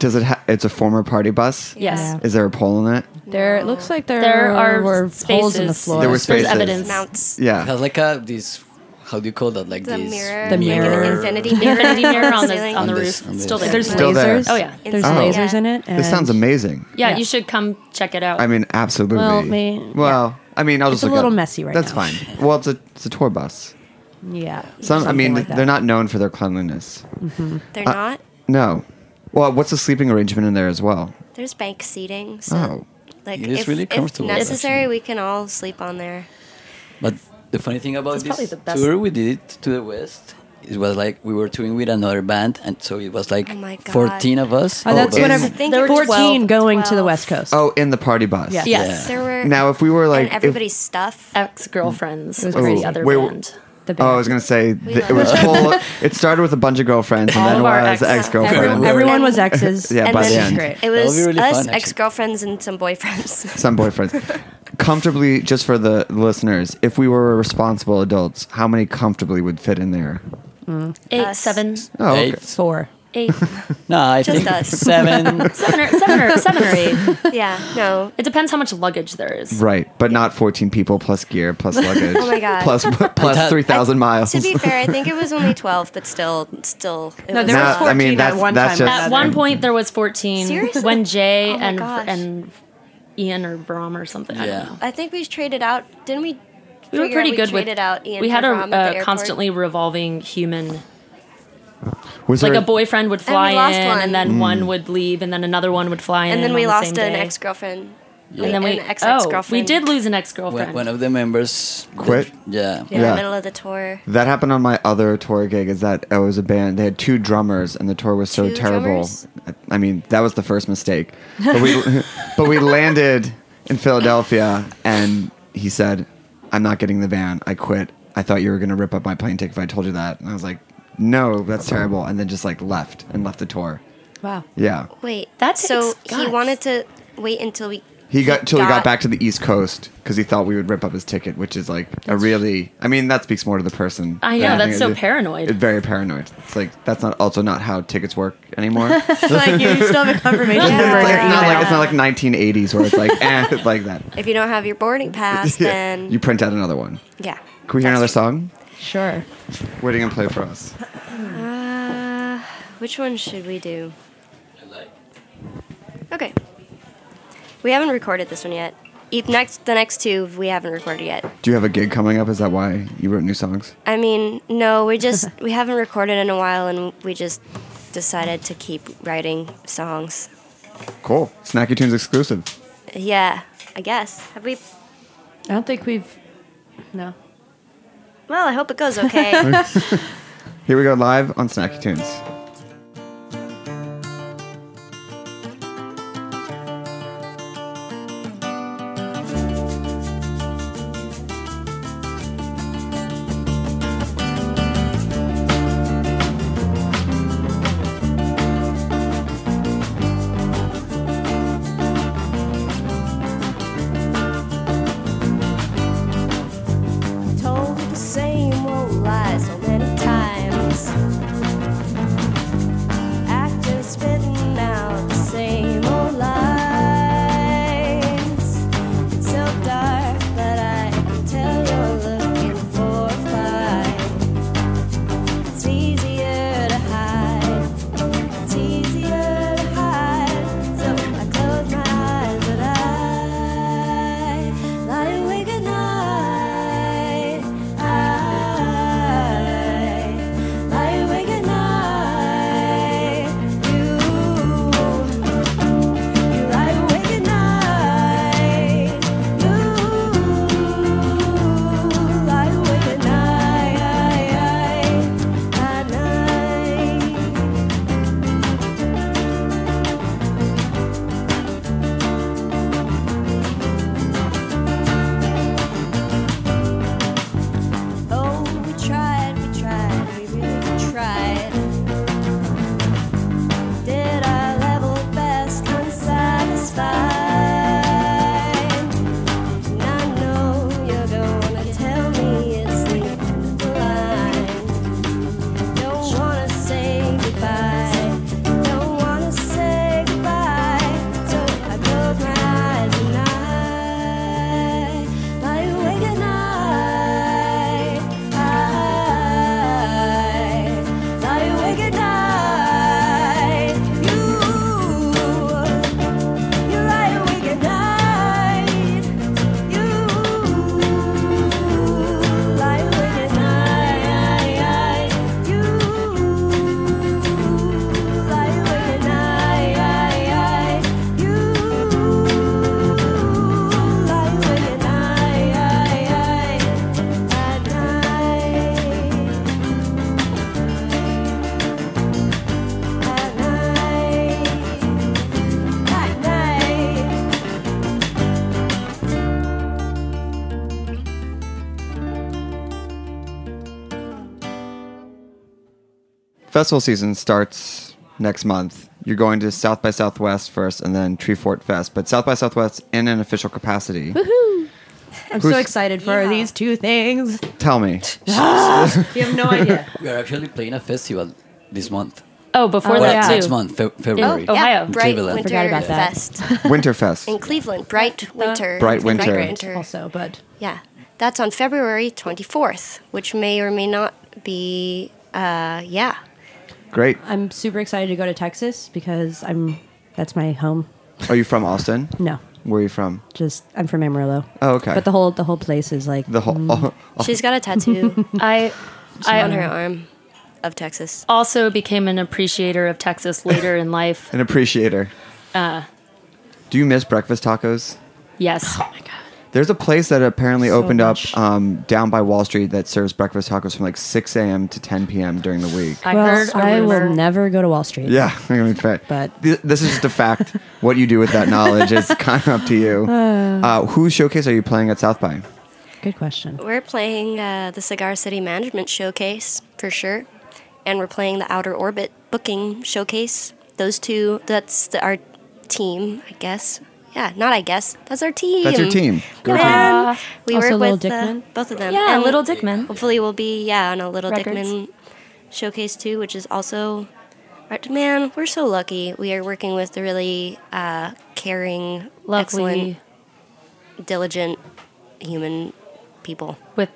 Does it? It's a former party bus. Yes. Yeah. Is there a pole in it? There. It looks like there were holes in the floor. There were spaces. There's evidence. Mounts. Yeah. It has this. How do you call that? Like this. Mirror. The mirror. Like an infinity mirror on the roof. Still there. There's lasers. Oh yeah. There's lasers in it. This sounds amazing. Yeah, you should come check it out. I mean, absolutely. I'll just look. It's a little messy right now. That's fine. Well, it's a tour bus. Yeah. They're not known for their cleanliness. They're not. No. Well, what's the sleeping arrangement in there as well? There's bank seating, so it is really comfortable. If necessary, we can all sleep on there. But the funny thing about this tour we did to the West It was like we were touring with another band, and so it was like 14 of us. Oh, that's what I was thinking. There were 14 going to the West Coast. Oh, in the party bus. Yes. Yes. Yeah. There were. Now, if we were like everybody's stuff, ex-girlfriends. It was crazy. Other band. Oh, I was gonna say it was full. It started with a bunch of girlfriends, and then was ex-girlfriends. Everyone was exes. Yeah, by the end, it was really us, ex-girlfriends, and some boyfriends. Some boyfriends. Comfortably, just for the listeners, if we were responsible adults, how many comfortably would fit in there? 8, 7. Oh, okay. 8, 4, 8. No, I just think us. 7. Seven or eight. Yeah, no. It depends how much luggage there is. Right, but not 14 people plus gear plus luggage. Oh my god. Plus 3,000 miles. To be fair, I think it was only 12, but still. There was 14 at one time. At one point, there was 14. Seriously? When Jay and Ian or Brom or something. Yeah. I don't know. I think we traded out. Didn't we? We were pretty good with. Out Ian we had a constantly revolving human. Was like a boyfriend would fly in, and then one would leave, and then another one would fly in. And then we lost an ex-girlfriend. Yeah. And then we we did lose an ex-girlfriend. One of the members quit. In the middle of the tour. That happened on my other tour gig. Is that it was a band? They had 2 drummers, and the tour was so terrible. Drummers? I mean, that was the first mistake. But we landed in Philadelphia, and he said, "I'm not getting the van. I quit. I thought you were going to rip up my plane ticket if I told you that." And I was like, "No, that's terrible." And then just like left the tour. Wow. Yeah. Wait, that's so he wanted to wait until he got back to the East Coast because he thought we would rip up his ticket, which is like that speaks more to the person. I know, that's so paranoid. It's very paranoid. It's like that's not how tickets work anymore. Like you still have a confirmation number. It's not like 1980s where it's like like that. If you don't have your boarding pass, then you print out another one. Yeah. Can we hear another song? Sure. What are you going to play for us? Which one should we do? Okay. We haven't recorded this one yet. The next 2 we haven't recorded yet. Do you have a gig coming up? Is that why you wrote new songs? I mean, no, we haven't recorded in a while, and we just decided to keep writing songs. Cool. Snacky Tunes exclusive. Yeah, I guess. Have we? I don't think we've... No. Well, I hope it goes okay. Here we go live on Snacky Tunes. Same old lie so many times. festival season starts next month. You're going to South by Southwest first and then Tree Fort Fest. But South by Southwest in an official capacity. Woohoo! I'm so excited for these two things. Tell me. You have no idea. We are actually playing a festival this month. Oh, before that, too. Next month, February. In Ohio. Bright Winter Fest. Winterfest. In Cleveland. Bright Winter. Bright Winter. Bright Winter. Also, but... Yeah. That's on February 24th, which may or may not be... Great. I'm super excited to go to Texas because that's my home. Are you from Austin? No. Where are you from? I'm from Amarillo. Oh, okay. But the whole place is like... She's got a tattoo on her arm of Texas. Also became an appreciator of Texas later in life. An appreciator. Do you miss breakfast tacos? Yes. Oh, my God. There's a place that apparently opened up down by Wall Street that serves breakfast tacos from like 6 a.m. to 10 p.m. during the week. I will never go to Wall Street. Yeah, I'm going to be fat. But this is just a fact. What you do with that knowledge is kind of up to you. Whose showcase are you playing at South by? Good question. We're playing the Cigar City Management Showcase for sure, and we're playing the Outer Orbit Booking Showcase. Those two. That's our team, I guess. Yeah, not I guess. That's our team. That's your team. Go team. We also work Little with Dickman. Both of them. Yeah, and Little Dickman. Hopefully we'll be, on a Little Dickman showcase too, which is also... Man, we're so lucky. We are working with the really caring, excellent, diligent human people. With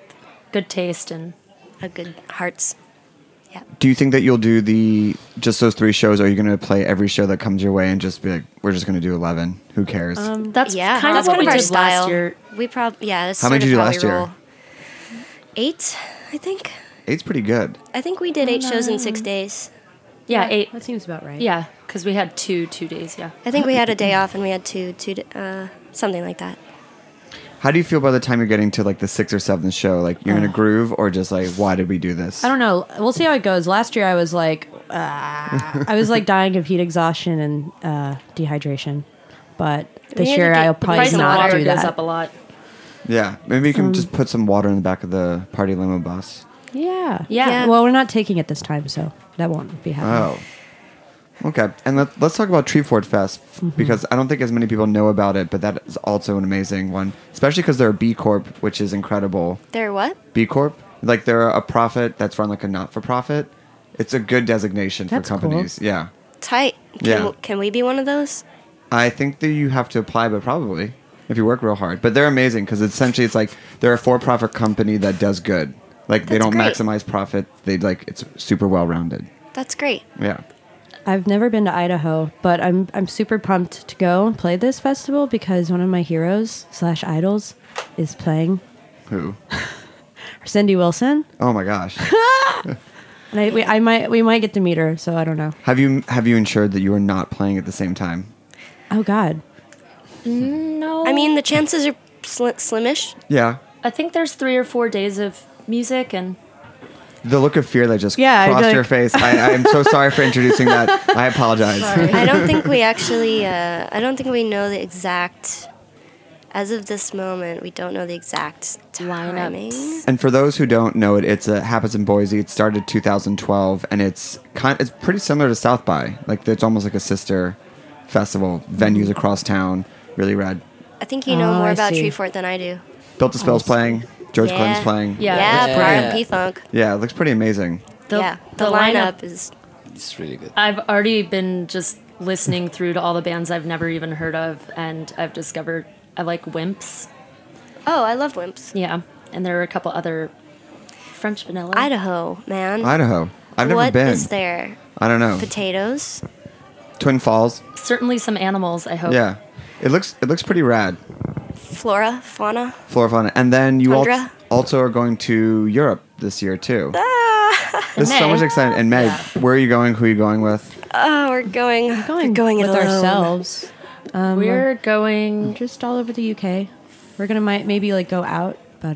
good taste and... good hearts. Yeah. Do you think that you'll do just those three shows? Or are you going to play every show that comes your way and just be like, we're just going to do 11? Who cares? That's kind of our style. Last year. How many did you do last year? 8, I think. 8's pretty good. I think we did 8 shows in 6 days. Yeah, 8. That seems about right. Yeah, because we had two days. Yeah, I think we had a day off and we had two something like that. How do you feel by the time you're getting to like the 6th or 7th show? Like you're in a groove or just like, why did we do this? I don't know. We'll see how it goes. Last year I was like, dying of heat exhaustion and dehydration. But this year I'll probably not do that. The price of water goes up a lot. Yeah. Maybe you can just put some water in the back of the party limo bus. Yeah. Yeah. Well, we're not taking it this time, so that won't be happening. Oh. Okay, and let's talk about Tree Fort Fest because I don't think as many people know about it, but that is also an amazing one, especially because they're a B Corp, which is incredible. They're what? B Corp. Like they're a profit that's run like a not-for-profit. It's a good designation for companies. Cool. Yeah. Tight. Can we be one of those? I think that you have to apply, but probably if you work real hard. But they're amazing because essentially it's like they're a for-profit company that does good. Like they don't maximize profit. They it's super well-rounded. That's great. Yeah. I've never been to Idaho, but I'm super pumped to go and play this festival because one of my heroes / idols is playing. Who? Cindy Wilson. Oh my gosh! And we might get to meet her, so I don't know. Have you ensured that you are not playing at the same time? Oh God, no. I mean, the chances are slimish. Yeah. I think there's 3 or 4 days of music and. The look of fear that just crossed your face. I am so sorry for introducing that. I apologize. Sorry. I don't think we actually... I don't think we know the exact... As of this moment, we don't know the exact timing. And for those who don't know it, it happens in Boise. It started 2012, and it's pretty similar to South by. Like it's almost like a sister festival. Venues across town. Really rad. I think you know more about Tree Fort than I do. Built to Spill's playing. George Clinton's playing. Yeah. Brian P. Funk. Yeah, it looks pretty amazing. The lineup is... It's really good. I've already been just listening through to all the bands I've never even heard of, and I've discovered I like Wimps. Oh, I love Wimps. Yeah, and there are a couple other French Vanilla. Idaho, man. Idaho. I've never been. What is there? I don't know. Potatoes. Twin Falls. Certainly some animals, I hope. Yeah. It looks pretty rad. Flora, fauna. And then you also are going to Europe this year, too. This is so much exciting. And Meg, where are you going? Who are you going with? Oh, we're going with ourselves. We're going... Just all over the UK. We're going to maybe go out, but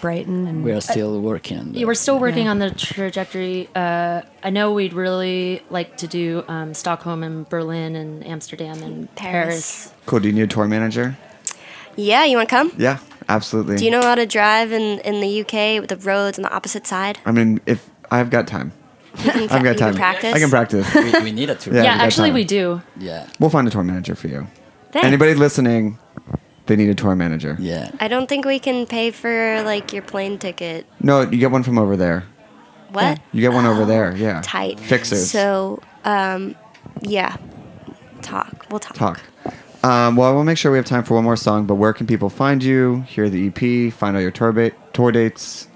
Brighton. And we're still working on that. Yeah, we're still working on the trajectory. I know we'd really like to do Stockholm and Berlin and Amsterdam and Paris. Cool. Do you need a tour manager? Yeah, you want to come? Yeah, absolutely. Do you know how to drive in the UK with the roads on the opposite side? I mean, if I've got time. I've got time. Practice? I can practice. We need a tour. Yeah, actually we do. Yeah. We'll find a tour manager for you. Thanks. Anybody listening, they need a tour manager. Yeah. I don't think we can pay for like your plane ticket. No, you get one from over there. What? You get one over there. Yeah. Tight. Fixers. So, yeah. We'll talk. Well, I will make sure we have time for one more song, but where can people find you, hear the EP, find all your tour dates,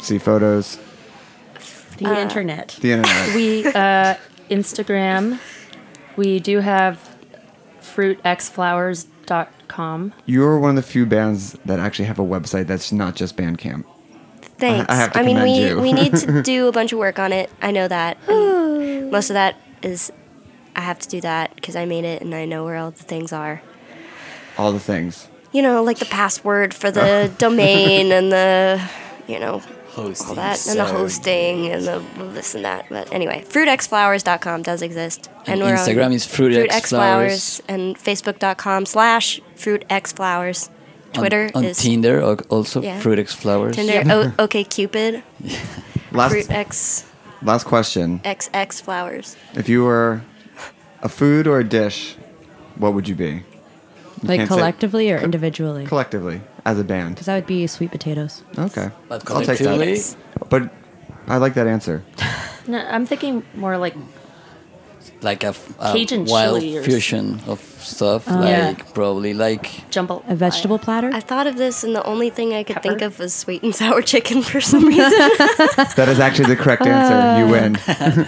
see photos? The internet. The internet. We, Instagram. We do have fruitxflowers.com. You're one of the few bands that actually have a website that's not just Bandcamp. Thanks. I have to commend you. We need to do a bunch of work on it. I know that. Most of that is... I have to do that because I made it and I know where all the things are. All the things. You know, like the password for the domain and the, you know, hosting, all that. And the hosting and the this and that. But anyway, fruitxflowers.com does exist. And we're Instagram on, is fruitxflowers. And facebook.com/fruitxflowers. Twitter on is... On Tinder also, yeah. fruitxflowers. Tinder, yeah. Okay Cupid. Yeah. Last question. xxflowers. If you were... a food or a dish, what would you be? You like collectively or individually? Collectively, as a band. Because I would be sweet potatoes. Okay. But collectively? I'll take that. But I like that answer. No, I'm thinking more like a Cajun wild chili fusion or of stuff. Probably like... Jumble. A vegetable platter? I thought of this and the only thing I could think of was sweet and sour chicken for some reason. That is actually the correct answer. You win. We have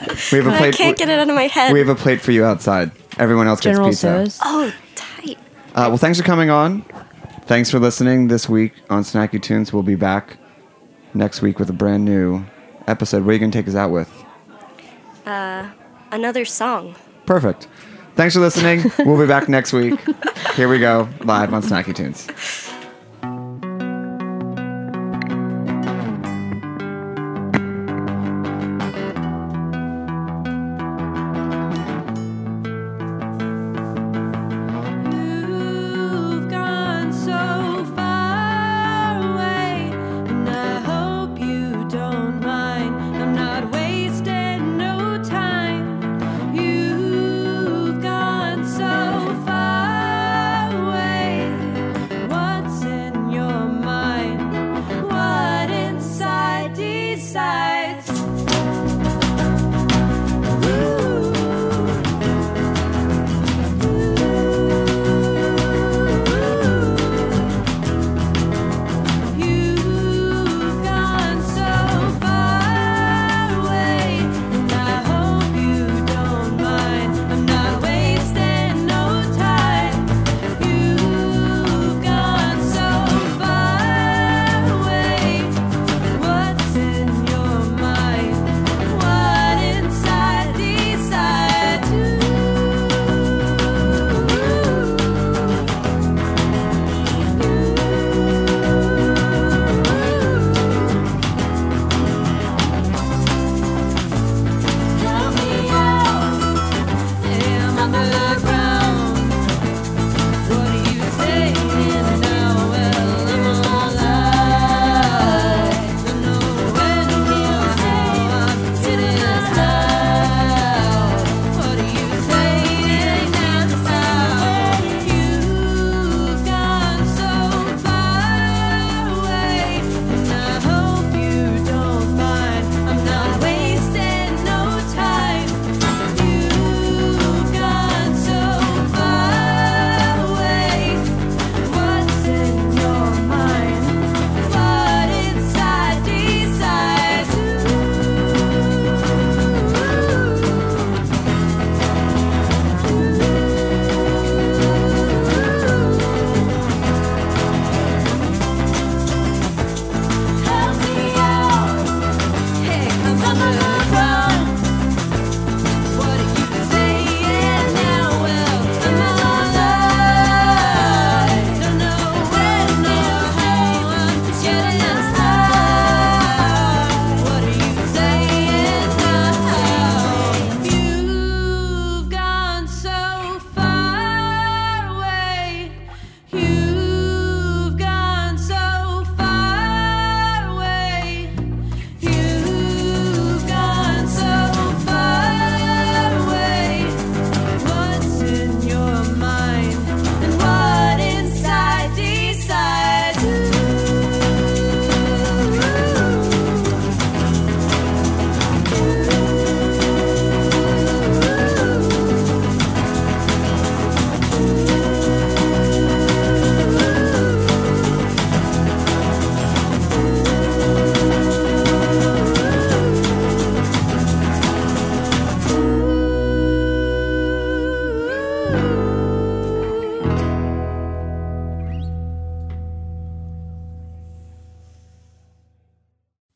a plate. I can't get it out of my head. We have a plate for you outside. Everyone else gets pizza. So's. Oh, tight. Well, thanks for coming on. Thanks for listening this week on Snacky Tunes. We'll be back next week with a brand new episode. What are you going to take us out with? Another song. Perfect. Thanks for listening. We'll be back next week. Here we go, live on Snacky Tunes. Why?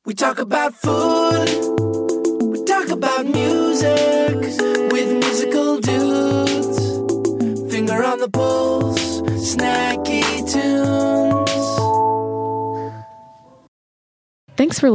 We talk about food, we talk about music, with musical dudes, finger on the pulse, snacky tunes. Thanks for